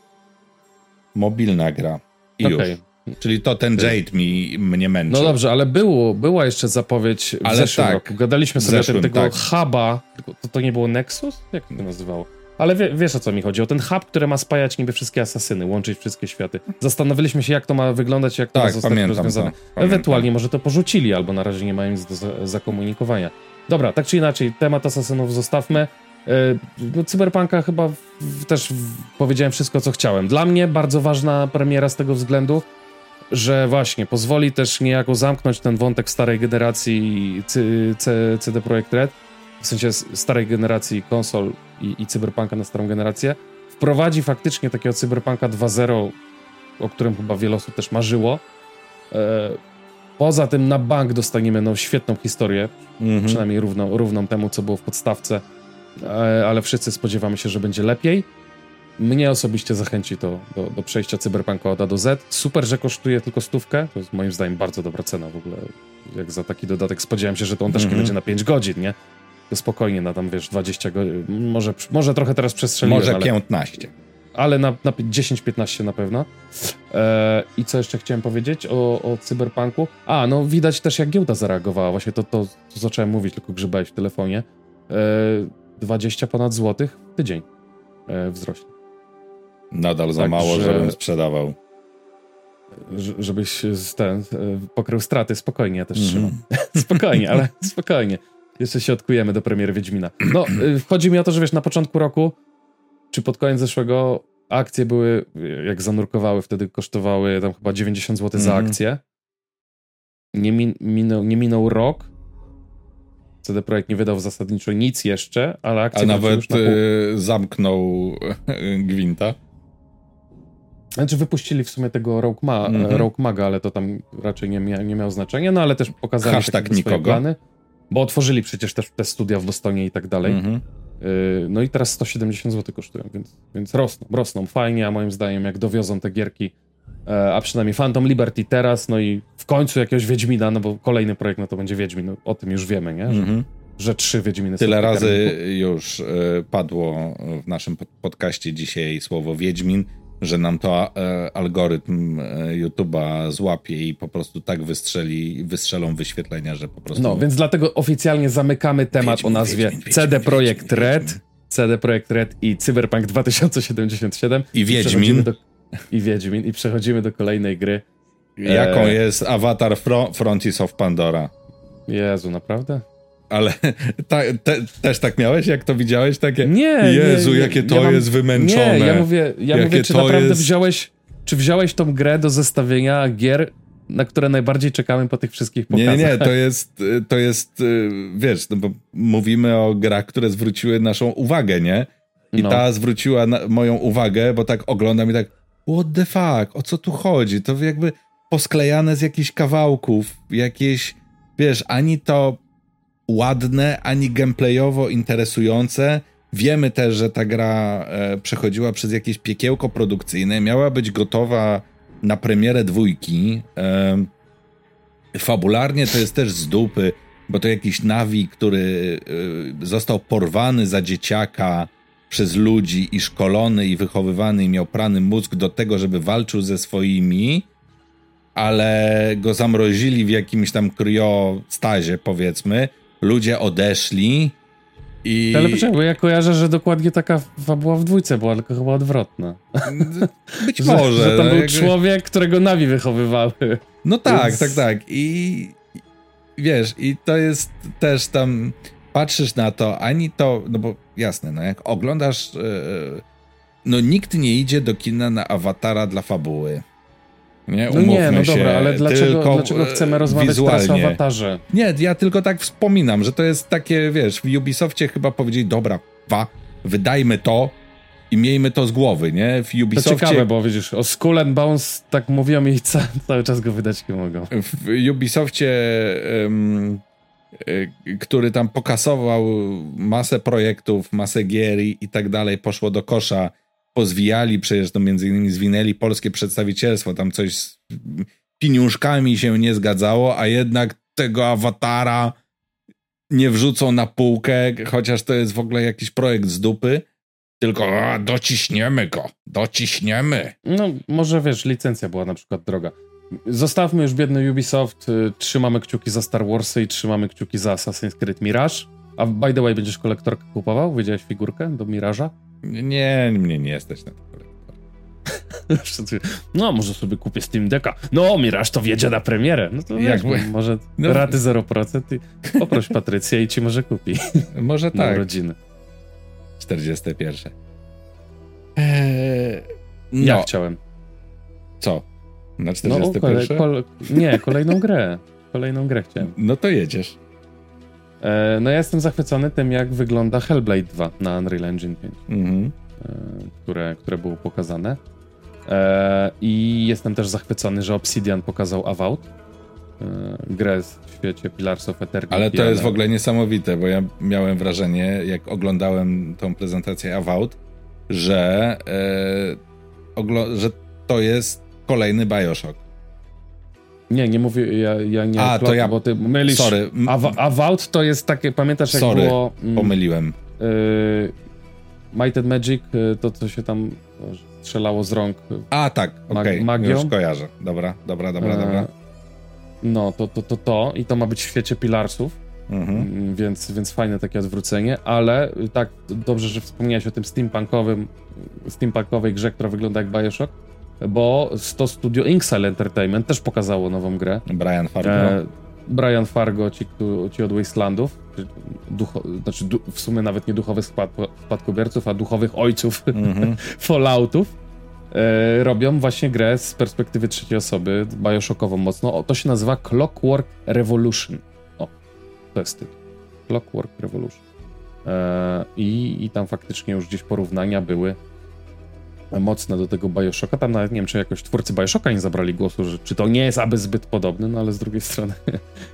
Mobilna gra. I okay. już. Czyli to ten Jade mi, mnie męczy. No dobrze, ale było, była jeszcze zapowiedź w ale zeszłym tak, roku. Gadaliśmy sobie zeszłym, o tym, tego tak. huba. To, to nie było Nexus? Jak to nazywało? Ale wie, wiesz o co mi chodzi. O ten hub, który ma spajać niby wszystkie asasyny, łączyć wszystkie światy. Zastanawialiśmy się, jak to ma wyglądać, jak to tak, ma zostać pamiętam, rozwiązane. To, pamiętam. Ewentualnie może to porzucili, albo na razie nie mają nic do zakomunikowania. Dobra, tak czy inaczej, temat asasynów zostawmy. No, Cyberpunka chyba w, też w, powiedziałem wszystko, co chciałem. Dla mnie bardzo ważna premiera z tego względu, że właśnie pozwoli też niejako zamknąć ten wątek starej generacji C D Projekt Red, w sensie starej generacji konsol i, i Cyberpunka na starą generację. Wprowadzi faktycznie takiego Cyberpunka dwa zero, o którym chyba wiele osób też marzyło. Poza tym na bank dostaniemy no, świetną historię, mhm. przynajmniej równą, równą temu, co było w podstawce, ale wszyscy spodziewamy się, że będzie lepiej. Mnie osobiście zachęci to do, do przejścia Cyberpunka od A do Z. Super, że kosztuje tylko stówkę. To jest moim zdaniem bardzo dobra cena w ogóle. Jak za taki dodatek spodziewałem się, że to on też mm-hmm. będzie na pięć godzin, nie? To spokojnie na tam, wiesz, dwadzieścia godzin. Może, może trochę teraz przestrzeliłem. Może ale, piętnaście. Ale na, na dziesięć piętnaście na pewno. E, I co jeszcze chciałem powiedzieć o, o Cyberpunku? A, no widać też jak giełda zareagowała. Właśnie to, to, to zacząłem mówić, tylko grzebałeś w telefonie. E, dwadzieścia ponad złotych w tydzień e, wzrośnie. Nadal za tak, mało, że, żebym sprzedawał. Żebyś ten pokrył straty. Spokojnie, ja też mm-hmm. trzymam. Spokojnie, ale spokojnie. Jeszcze się odkujemy do premiery Wiedźmina. No, chodzi mi o to, że wiesz, na początku roku, czy pod koniec zeszłego, akcje były, jak zanurkowały, wtedy kosztowały tam chyba dziewięćdziesiąt złotych mm-hmm. za akcję. Nie, min- minął, nie minął rok. C D Projekt nie wydał zasadniczo nic jeszcze, ale akcje... A nawet już na pół... zamknął gwinta. Znaczy wypuścili w sumie tego Rogue, Ma- mm-hmm. Rogue Maga, ale to tam raczej nie, mia- nie miało znaczenia, no ale też pokazali hashtag takie nikogo. Swoje plany, bo otworzyli przecież też te studia w Bostonie i tak dalej. Mm-hmm. Y- no i teraz sto siedemdziesiąt złotych kosztują, więc, więc rosną, rosną fajnie, a moim zdaniem jak dowiozą te gierki, a przynajmniej Phantom Liberty teraz, no i w końcu jakiegoś Wiedźmina, no bo kolejny projekt, no to będzie Wiedźmin, no, o tym już wiemy, nie? Że, mm-hmm. że trzy Wiedźminy tyle są. Tyle razy już y, padło w naszym podcaście dzisiaj słowo Wiedźmin, że nam to y, algorytm y, YouTube'a złapie i po prostu tak wystrzeli, wystrzelą wyświetlenia, że po prostu... No, więc dlatego oficjalnie zamykamy temat Wiedźmin, o nazwie Wiedźmin, Wiedźmin, C D Projekt Wiedźmin, Red, Wiedźmin. C D Projekt Red i Cyberpunk dwa tysiące siedemdziesiąt siedem. I Wiedźmin. I Wiedźmin. I przechodzimy do kolejnej gry. Jaką e... jest Avatar Fro- Frontiers of Pandora? Jezu, naprawdę? Ale ta, te, też tak miałeś? Jak to widziałeś? Takie? Nie, Jezu, nie, nie, jakie to ja mam... jest wymęczone. Nie, ja mówię, ja mówię czy naprawdę jest... wziąłeś, czy wziąłeś tą grę do zestawienia gier, na które najbardziej czekamy po tych wszystkich pokazach? Nie, nie, to jest, to jest wiesz, no bo mówimy o grach, które zwróciły naszą uwagę, nie? I no. ta zwróciła na, moją uwagę, bo tak oglądam i tak what the fuck, o co tu chodzi? To jakby posklejane z jakichś kawałków, jakieś, wiesz, ani to ładne, ani gameplayowo interesujące. Wiemy też, że ta gra e, przechodziła przez jakieś piekiełko produkcyjne, miała być gotowa na premierę dwójki. E, fabularnie to jest też z dupy, bo to jakiś Navi, który e, został porwany za dzieciaka przez ludzi i szkolony i wychowywany i miał prany mózg do tego, żeby walczył ze swoimi, ale go zamrozili w jakimś tam kriostazie, powiedzmy. Ludzie odeszli i... Ale poczekaj, bo ja kojarzę, że dokładnie taka fabuła w dwójce była, tylko chyba odwrotna. Być może. Że, że tam był jakby... człowiek, którego Navi wychowywały. No tak, więc... tak, tak. I... wiesz, i to jest też tam, patrzysz na to, ani to, no bo jasne, no jak oglądasz, no nikt nie idzie do kina na Awatara dla fabuły. Nie, no nie, no się, dobra, ale dlaczego, dlaczego chcemy rozmawiać wizualnie. Teraz o Awatarze? Nie, ja tylko tak wspominam, że to jest takie, wiesz, w Ubisoftie chyba powiedzieli, dobra, wa, wydajmy to i miejmy to z głowy, nie? W Ubisoftie... To ciekawe, bo widzisz, o Skull and Bones tak mówią i ca- cały czas go wydać nie mogą. W Ubisoftie, um, y, który tam pokasował masę projektów, masę gier i tak dalej, poszło do kosza. Pozwijali przecież, no między innymi zwinęli polskie przedstawicielstwo, tam coś z pieniążkami się nie zgadzało, a jednak tego Awatara nie wrzucą na półkę, chociaż to jest w ogóle jakiś projekt z dupy, tylko a, dociśniemy go, dociśniemy. No może wiesz, licencja była na przykład droga. Zostawmy już biedny Ubisoft, trzymamy kciuki za Star Warsy i trzymamy kciuki za Assassin's Creed Mirage. A by the way, będziesz kolektorkę kupował? Wiedziałeś figurkę do Miraża? Nie, mnie nie jesteś na to kolektor. No, może sobie kupię Steam Decka. No, Miraż to wjedzie na premierę. No to jak wiesz, może no. Raty zero procent i poproś Patrycję i ci może kupi. Może tak. Na rodziny. czterdziesty pierwszy. Eee, no. Ja chciałem. Co? Na czterdziesty pierwszy? No, kolej, kol, nie, kolejną grę. Kolejną grę chciałem. No to jedziesz. No ja jestem zachwycony tym, jak wygląda Hellblade dwa na Unreal Engine pięć, mm-hmm. które, które było pokazane. I jestem też zachwycony, że Obsidian pokazał Avowed, grę w świecie Pillars of Eternity. Ale to jest w ogóle niesamowite, bo ja miałem wrażenie, jak oglądałem tą prezentację Avowed, że, e, oglo- że to jest kolejny Bioshock. Nie, nie mówię, ja, ja nie... A, klop, to ja... Bo ty mylisz. Sorry. Av- Avowed to jest takie, pamiętasz jak Sorry. było... Mm, pomyliłem. Y, Might and Magic, to co się tam strzelało z rąk. A, tak, okej, okay. Już kojarzę. Dobra, dobra, dobra, e, dobra. No, to, to, to, to i to ma być w świecie Pillarsów, mhm. więc, więc fajne takie odwrócenie, ale tak, dobrze, że wspomniałeś o tym steampunkowym, steampunkowej grze, która wygląda jak Bioshock. Bo to studio Inxile Entertainment też pokazało nową grę. Brian Fargo. E, Brian Fargo, ci, ci od Wastelandów, ducho, znaczy du, w sumie nawet nie duchowych spad, spadkobierców, a duchowych ojców mm-hmm. Falloutów, e, robią właśnie grę z perspektywy trzeciej osoby, Bioshockową mocno. O, to się nazywa Clockwork Revolution. O, to jest tytuł. Clockwork Revolution. E, i, I tam faktycznie już gdzieś porównania były mocne do tego Bioshocka. Tam nawet nie wiem, czy jakoś twórcy Bioshocka nie zabrali głosu, że czy to nie jest aby zbyt podobny, no ale z drugiej strony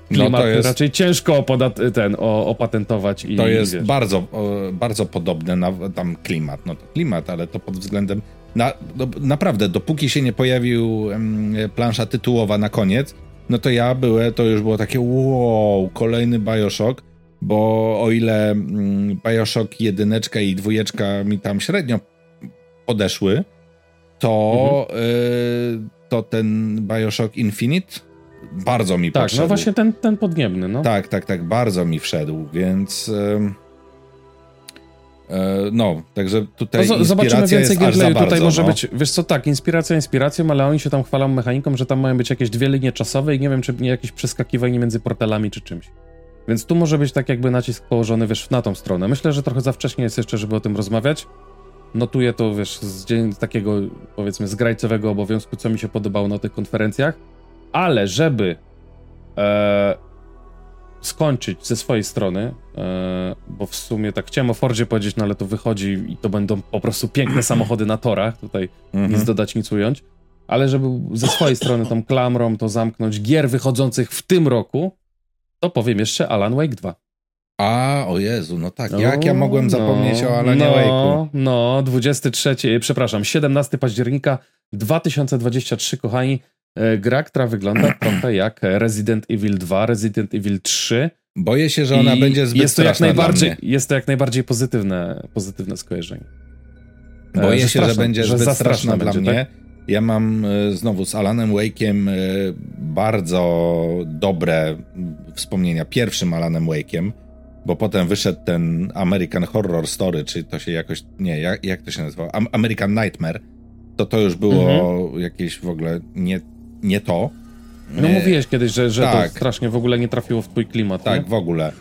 klimat no to jest... raczej ciężko opodat- ten, o, opatentować. I to jest wiesz. bardzo bardzo podobny na tam klimat, no to klimat, ale to pod względem na, do, naprawdę, dopóki się nie pojawił um, plansza tytułowa na koniec, no to ja byłem, to już było takie wow, kolejny Bioshock, bo o ile um, Bioshock jedyneczka i dwójeczka mi tam średnio odeszły, to, mhm. y, to ten Bioshock Infinite bardzo mi tak, poszedł. Tak, no właśnie ten, ten podniebny, no. Tak, tak, tak, bardzo mi wszedł, więc y, y, no, także tutaj no, zobaczymy więcej gameplayu, tutaj bardzo, może no. być, wiesz co, tak, inspiracja inspiracją, ale oni się tam chwalą mechaniką, że tam mają być jakieś dwie linie czasowe i nie wiem, czy nie jakieś przeskakiwanie między portalami czy czymś. Więc tu może być tak jakby nacisk położony, wiesz, na tą stronę. Myślę, że trochę za wcześnie jest jeszcze, żeby o tym rozmawiać. Notuję to, wiesz, z, z takiego, powiedzmy, zgrajcowego obowiązku, co mi się podobało na tych konferencjach, ale żeby e, skończyć ze swojej strony, e, bo w sumie tak chciałem o Fordzie powiedzieć, no ale to wychodzi i to będą po prostu piękne samochody na torach, tutaj mhm. nic dodać, nic ująć, ale żeby ze swojej strony tą klamrą to zamknąć gier wychodzących w tym roku, to powiem jeszcze Alan Wake dwa. A, o Jezu, no tak, jak no, ja mogłem zapomnieć no, o Alanie no, Wake'u? No, dwudziestego trzeciego, przepraszam, siedemnastego października dwa tysiące dwudziestego trzeciego, kochani, gra, która wygląda trochę jak Resident Evil dwa, Resident Evil trzy. Boję się, że ona i będzie zbyt jest to straszna jak najbardziej, Jest to jak najbardziej pozytywne, pozytywne skojarzenie. Boję że się, straszna, że będzie że zbyt straszna dla będzie, mnie. Tak? Ja mam znowu z Alanem Wake'iem bardzo dobre wspomnienia, pierwszym Alanem Wake'iem. Bo potem wyszedł ten American Horror Story, czy to się jakoś, nie, jak, jak to się nazywało? American Nightmare, to to już było mhm. jakieś w ogóle nie, nie to. No mówiłeś kiedyś, że, że tak. to strasznie w ogóle nie trafiło w twój klimat. Tak, nie? w ogóle.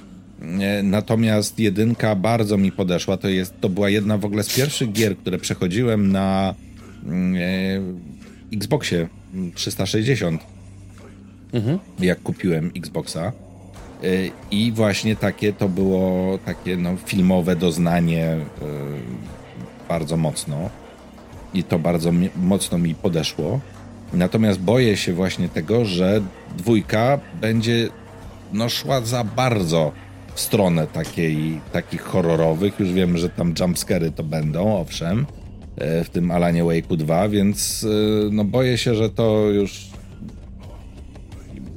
Natomiast jedynka bardzo mi podeszła. To, jest, to była jedna w ogóle z pierwszych gier, które przechodziłem na e, Xboxie trzysta sześćdziesiąt. Mhm. Jak kupiłem Xboxa. I właśnie takie to było takie no, filmowe doznanie y, bardzo mocno i to bardzo mi, mocno mi podeszło. Natomiast boję się właśnie tego, że dwójka będzie no, szła za bardzo w stronę takiej, takich horrorowych. Już wiem, że tam jumpscary to będą, owszem, y, w tym Alanie Wake'u dwa, więc y, no, boję się, że to już...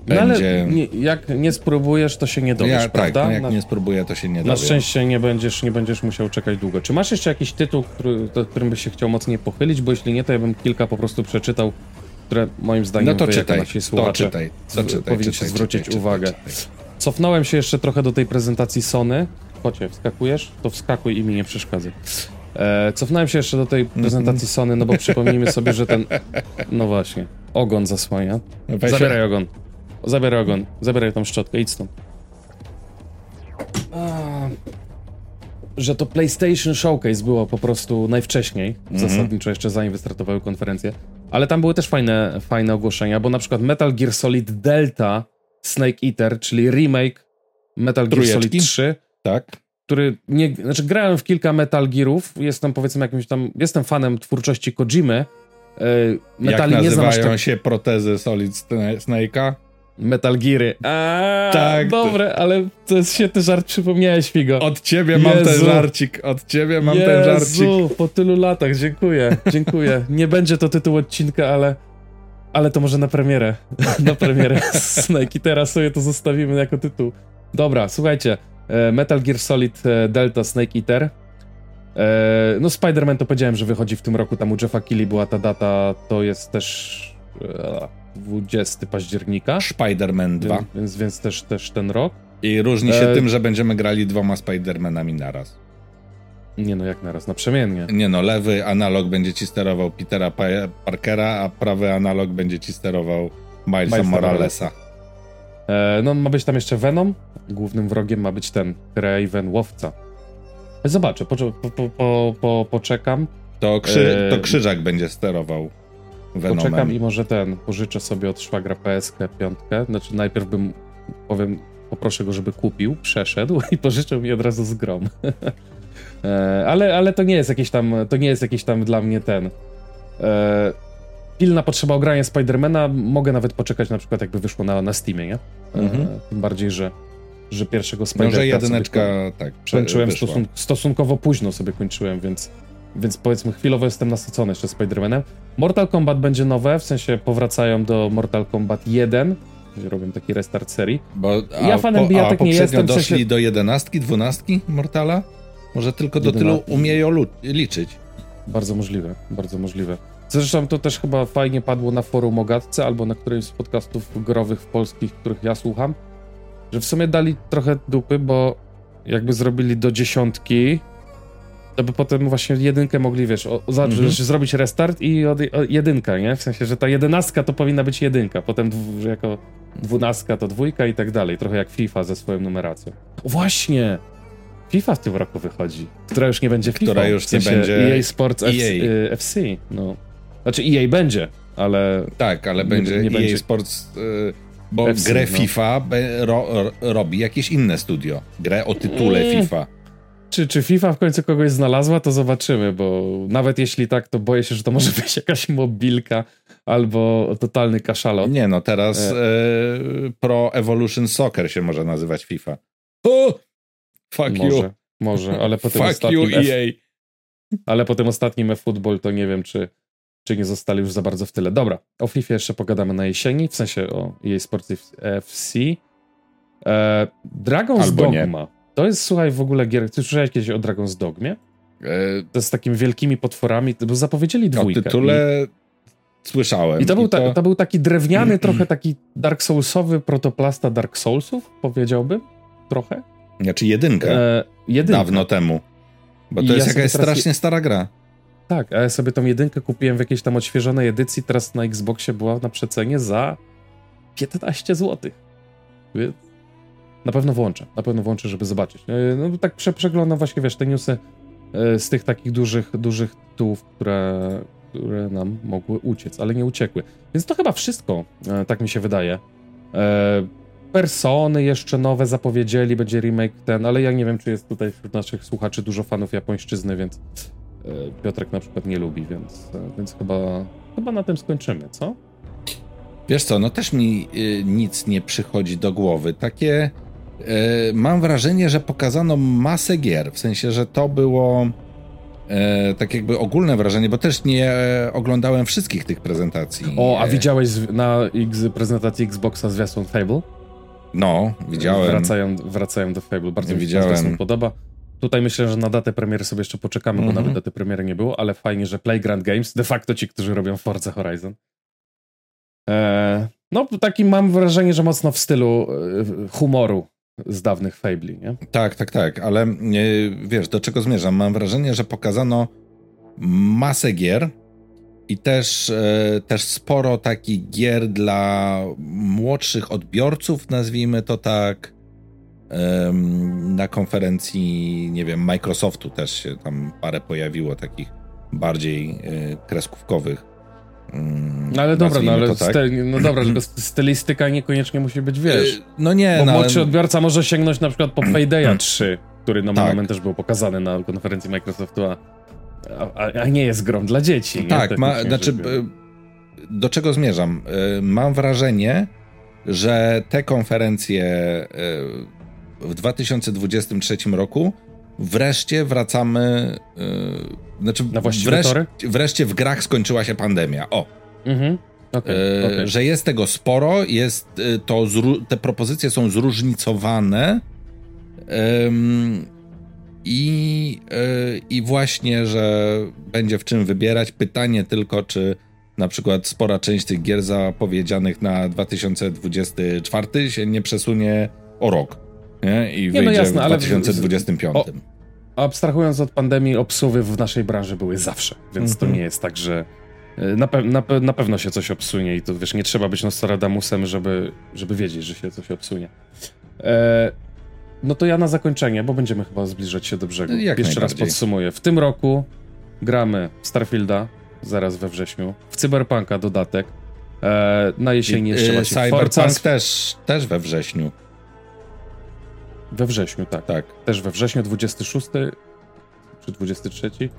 No ale nie, jak nie spróbujesz, to się nie dowiesz, ja, prawda? Tak, no jak na, nie spróbuję, to się nie dowiesz. Na szczęście nie będziesz, nie będziesz musiał czekać długo. Czy masz jeszcze jakiś tytuł, który, do którym byś się chciał mocniej pochylić? Bo jeśli nie, to ja bym kilka po prostu przeczytał, które moim zdaniem no to czytaj, nasi słuchacze to czytaj, to czytaj, powinni czytaj, się zwrócić czytaj, uwagę. Czytaj, czytaj. Cofnąłem się jeszcze trochę do tej prezentacji Sony. Chodźcie, wskakujesz? To wskakuj i mi nie przeszkadzaj. E, cofnąłem się jeszcze do tej prezentacji Sony, no bo przypomnijmy sobie, że ten... No właśnie, ogon zasłania. Zabieraj ogon. Zabieraj ogon, zabieraj tą szczotkę, idź stąd. A, że to PlayStation Showcase było po prostu najwcześniej, mm-hmm. zasadniczo jeszcze zanim wystartowały konferencje, ale tam były też fajne, fajne ogłoszenia, bo na przykład Metal Gear Solid Delta Snake Eater, czyli remake Metal Gear Trójeczki. Solid trzy, tak. który nie, znaczy grałem w kilka Metal Gearów, jestem powiedzmy jakimś tam, jestem fanem twórczości Kojimy. Metali Jak nie znam. nazywają się protezy Solid Snake'a? Metal Geary. Aaaa, tak, dobre, ale to jest świetny żart, przypomniałeś, Figo. Od ciebie Jezu. mam ten żarcik, od ciebie mam Jezu, ten żarcik. Po tylu latach, dziękuję, dziękuję. Nie będzie to tytuł odcinka, ale, ale to może na premierę. Na premierę Snake i teraz sobie to zostawimy jako tytuł. Dobra, słuchajcie, Metal Gear Solid Delta Snake Eater. No Spider-Man to powiedziałem, że wychodzi w tym roku, tam u Jeffa Keighley była ta data, to jest też... dwudziestego października. Spider-Man dwa. Więc, więc, więc też, też ten rok. I różni się e... tym, że będziemy grali dwoma Spider-Manami naraz. Nie no, jak naraz? Naprzemiennie. Nie no, lewy analog będzie ci sterował Petera Parkera, a prawy analog będzie ci sterował Milesa, Milesa Moralesa. E, no ma być tam jeszcze Venom. Głównym wrogiem ma być ten Kraven Łowca. Zobaczę, po, po, po, po, poczekam. To, krzy- to Krzyżak e... będzie sterował Venomem. Poczekam i może ten, pożyczę sobie od szwagra P S K piątkę, znaczy najpierw bym, powiem, poproszę go, żeby kupił, przeszedł i pożyczył mi od razu z grom. ale, ale to nie jest jakiś tam, to nie jest jakiś tam dla mnie ten, e, pilna potrzeba ogrania Spidermana, mogę nawet poczekać na przykład jakby wyszło na, na Steamie, nie? Mhm. E, tym bardziej, że, że pierwszego Spidermana no, jedyneczka, sobie tak, kończyłem stosun- stosunkowo późno sobie kończyłem, więc Więc powiedzmy chwilowo jestem nasycony jeszcze Spider-Manem. Mortal Kombat będzie nowe, w sensie powracają do Mortal Kombat jeden, gdzie robią taki restart serii. Bo, a, ja fanem po, bijatek nie jestem. doszli w sensie... do jedenastki, dwunastki Mortala? Może tylko do jedenastki. Tylu umieją lu- liczyć. Bardzo możliwe, bardzo możliwe. Zresztą to też chyba fajnie padło na forum o gadce albo na którymś z podcastów growych polskich, których ja słucham, że w sumie dali trochę dupy, bo jakby zrobili do dziesiątki, to by potem właśnie jedynkę mogli, wiesz, o, o, mm-hmm. zrobić restart i od, o, jedynka, nie? W sensie, że ta jedenastka to powinna być jedynka, potem dwu, jako dwunastka to dwójka i tak dalej. Trochę jak FIFA ze swoją numeracją. O, właśnie! FIFA w tym roku wychodzi, która już nie będzie FIFA. Która już w sensie nie będzie... E A Sports F C, no. Znaczy E A będzie, ale... Tak, ale nie, będzie nie E A będzie... Sports... Y, bo F C, grę no. FIFA be, ro, ro, robi jakieś inne studio. Grę o tytule nie. FIFA. Czy, czy FIFA w końcu kogoś znalazła, to zobaczymy, bo nawet jeśli tak, to boję się, że to może być jakaś mobilka albo totalny kaszalot. Nie no, teraz e... y, Pro Evolution Soccer się może nazywać FIFA. O! Fuck może, you. Może, ale potem Fuck ostatnim... Fuck you, E A. F... Ale potem ostatnim e-football to nie wiem, czy, czy nie zostali już za bardzo w tyle. Dobra, o FIFA jeszcze pogadamy na jesieni, w sensie o E A Sports F C. E... Dragon's albo Dogma. Nie. To jest, słuchaj, w ogóle gier... Ty słyszałeś kiedyś o Dragon's Dogmie? Eee, to z takimi wielkimi potworami, bo zapowiedzieli dwójkę. O tytule i... słyszałem. I to był, i to... Ta, to był taki drewniany, trochę taki Dark Soulsowy protoplasta Dark Soulsów, powiedziałbym, trochę. Znaczy jedynkę, eee, jedynkę. dawno temu, bo to I jest ja jakaś strasznie je... stara gra. Tak, a ja sobie tą jedynkę kupiłem w jakiejś tam odświeżonej edycji, teraz na Xboxie była na przecenie za... piętnaście złotych. Więc na pewno włączę, na pewno włączę, żeby zobaczyć. No tak przeglądam właśnie, wiesz, te newsy z tych takich dużych, dużych tytułów, które, które nam mogły uciec, ale nie uciekły. Więc to chyba wszystko, tak mi się wydaje. Persony jeszcze nowe zapowiedzieli, będzie remake ten, ale ja nie wiem, czy jest tutaj wśród naszych słuchaczy dużo fanów japońszczyzny, więc Piotrek na przykład nie lubi, więc, więc chyba, chyba na tym skończymy, co? Wiesz co, no też mi y, nic nie przychodzi do głowy. Takie y, mam wrażenie, że pokazano masę gier, w sensie, że to było y, tak jakby ogólne wrażenie, bo też nie oglądałem wszystkich tych prezentacji. O, a widziałeś na X, prezentacji Xboxa zwiastun Fable? No, widziałem. Wracają, wracają do Fable, bardzo mi się zwiastun podoba. Tutaj myślę, że na datę premiery sobie jeszcze poczekamy, mm-hmm. bo nawet daty premiery nie było, ale fajnie, że Playground Games, de facto ci, którzy robią Forza Horizon. No, taki mam wrażenie, że mocno w stylu humoru z dawnych Fabli, nie? Tak, tak, tak, ale wiesz, do czego zmierzam? Mam wrażenie, że pokazano masę gier i też, też sporo takich gier dla młodszych odbiorców, nazwijmy to tak. Na konferencji, nie wiem, Microsoftu też się tam parę pojawiło takich bardziej kreskówkowych. No ale dobra, no, ale to, tak? styl, no dobra, tylko stylistyka niekoniecznie musi być, wiesz. No nie, bo no, młodszy ale... odbiorca może sięgnąć na przykład po Paydaya trzy, który na tak. moment też był pokazany na konferencji Microsoftu, a, a, a nie jest grą dla dzieci. Tak, ma, znaczy do czego zmierzam? Mam wrażenie, że te konferencje w dwa tysiące dwudziestym trzecim roku wreszcie wracamy... Yy, znaczy na właściwe wresz- tory? Wreszcie w grach skończyła się pandemia. O! Mhm. Okay, yy, okay. Że jest tego sporo, jest to zru- te propozycje są zróżnicowane i yy, yy, yy, właśnie, że będzie w czym wybierać. Pytanie tylko, czy na przykład spora część tych gier zapowiedzianych na dwa tysiące dwudziesty czwarty się nie przesunie o rok. Nie? I wyjdzie nie, no jasne, w dwa tysiące dwudziestym piątym. Ale... O, abstrahując od pandemii, obsuwy w naszej branży były zawsze, więc mm-hmm. to nie jest tak, że na, pe- na, pe- na pewno się coś obsunie i to wiesz, nie trzeba być Nostradamusem, żeby, żeby wiedzieć, że się coś obsunie. E... No to ja na zakończenie, bo będziemy chyba zbliżać się do brzegu. Jak Jeszcze raz podsumuję. W tym roku gramy w Starfielda, zaraz we wrześniu, w Cyberpunka dodatek, e... na jesieni I, jeszcze właśnie Cyberpunk Forza... też, też we wrześniu. We wrześniu, tak. tak. Też we wrześniu, dwudziesty szósty czy dwudziesty trzeci.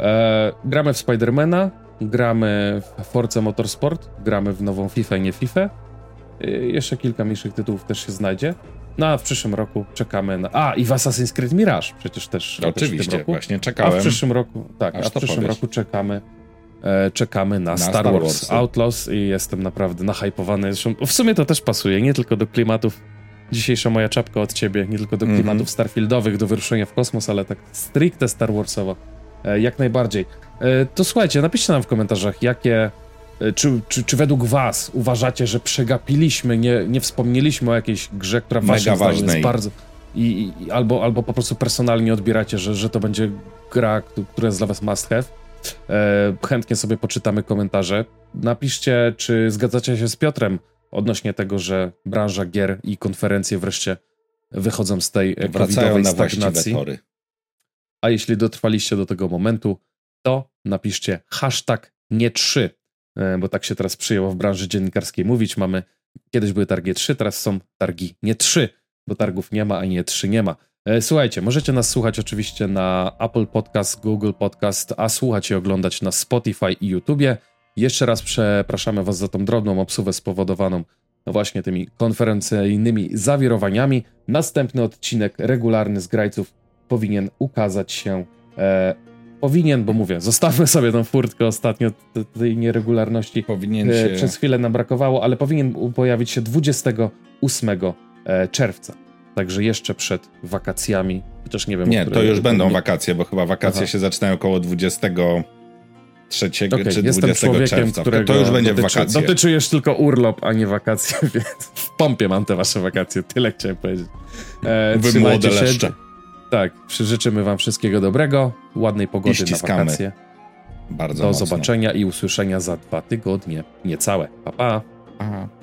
E, gramy w Spidermana, gramy w Forza Motorsport, gramy w nową FIFA, nie FIFA. E, jeszcze kilka mniejszych tytułów też się znajdzie. No a w przyszłym roku czekamy na... A, i w Assassin's Creed Mirage przecież też. Oczywiście, też w tym roku. Właśnie czekałem. A w przyszłym roku, tak, Aż a w przyszłym powiesz. roku czekamy e, czekamy na, na Star, Star Wars Warsy. Outlaws i jestem naprawdę nahypowany. Zresztą w sumie to też pasuje, nie tylko do klimatów. Dzisiejsza moja czapka od ciebie, nie tylko do klimatów mm-hmm. starfieldowych, do wyruszenia w kosmos, ale tak stricte Star Warsowo, e, jak najbardziej. E, to słuchajcie, napiszcie nam w komentarzach, jakie, e, czy, czy, czy według was uważacie, że przegapiliśmy, nie, nie wspomnieliśmy o jakiejś grze, która w waszym zdaniem jest bardzo... I, i, albo, albo po prostu personalnie odbieracie, że, że to będzie gra, która jest dla was must have. E, chętnie sobie poczytamy komentarze. Napiszcie, czy zgadzacie się z Piotrem odnośnie tego, że branża gier i konferencje wreszcie wychodzą z tej covidowej stagnacji. Tory. A jeśli dotrwaliście do tego momentu, to napiszcie hashtag nie trzy, bo tak się teraz przyjęło w branży dziennikarskiej mówić. Mamy, kiedyś były targi trzy, teraz są targi nie trzy, bo targów nie ma, a nie trzy nie ma. Słuchajcie, możecie nas słuchać oczywiście na Apple Podcast, Google Podcast, a słuchać i oglądać na Spotify i YouTubie. Jeszcze raz przepraszamy was za tą drobną obsuwę spowodowaną właśnie tymi konferencyjnymi zawirowaniami. Następny odcinek regularny z Grajców powinien ukazać się... E, powinien, bo mówię, zostawmy sobie tą furtkę ostatnio t- tej nieregularności. Powinien się... E, przez chwilę nam brakowało, ale powinien pojawić się dwudziestego ósmego czerwca. Także jeszcze przed wakacjami. Chociaż nie wiem... Nie, to już będą nie... wakacje, bo chyba wakacje Aha. się zaczynają około dwudziestego trzeciego okay, czy dwudziestego czerwca. To już będzie dotyczy, wakacje. Dotyczy już tylko urlop, a nie wakacje, więc w pompie mam te wasze wakacje, tyle chciałem powiedzieć. E, Wy młode leszcze. Się. Tak, życzymy wam wszystkiego dobrego, ładnej pogody na wakacje. Bardzo Do mocno. Zobaczenia i usłyszenia za dwa tygodnie niecałe. Pa, pa. Aha.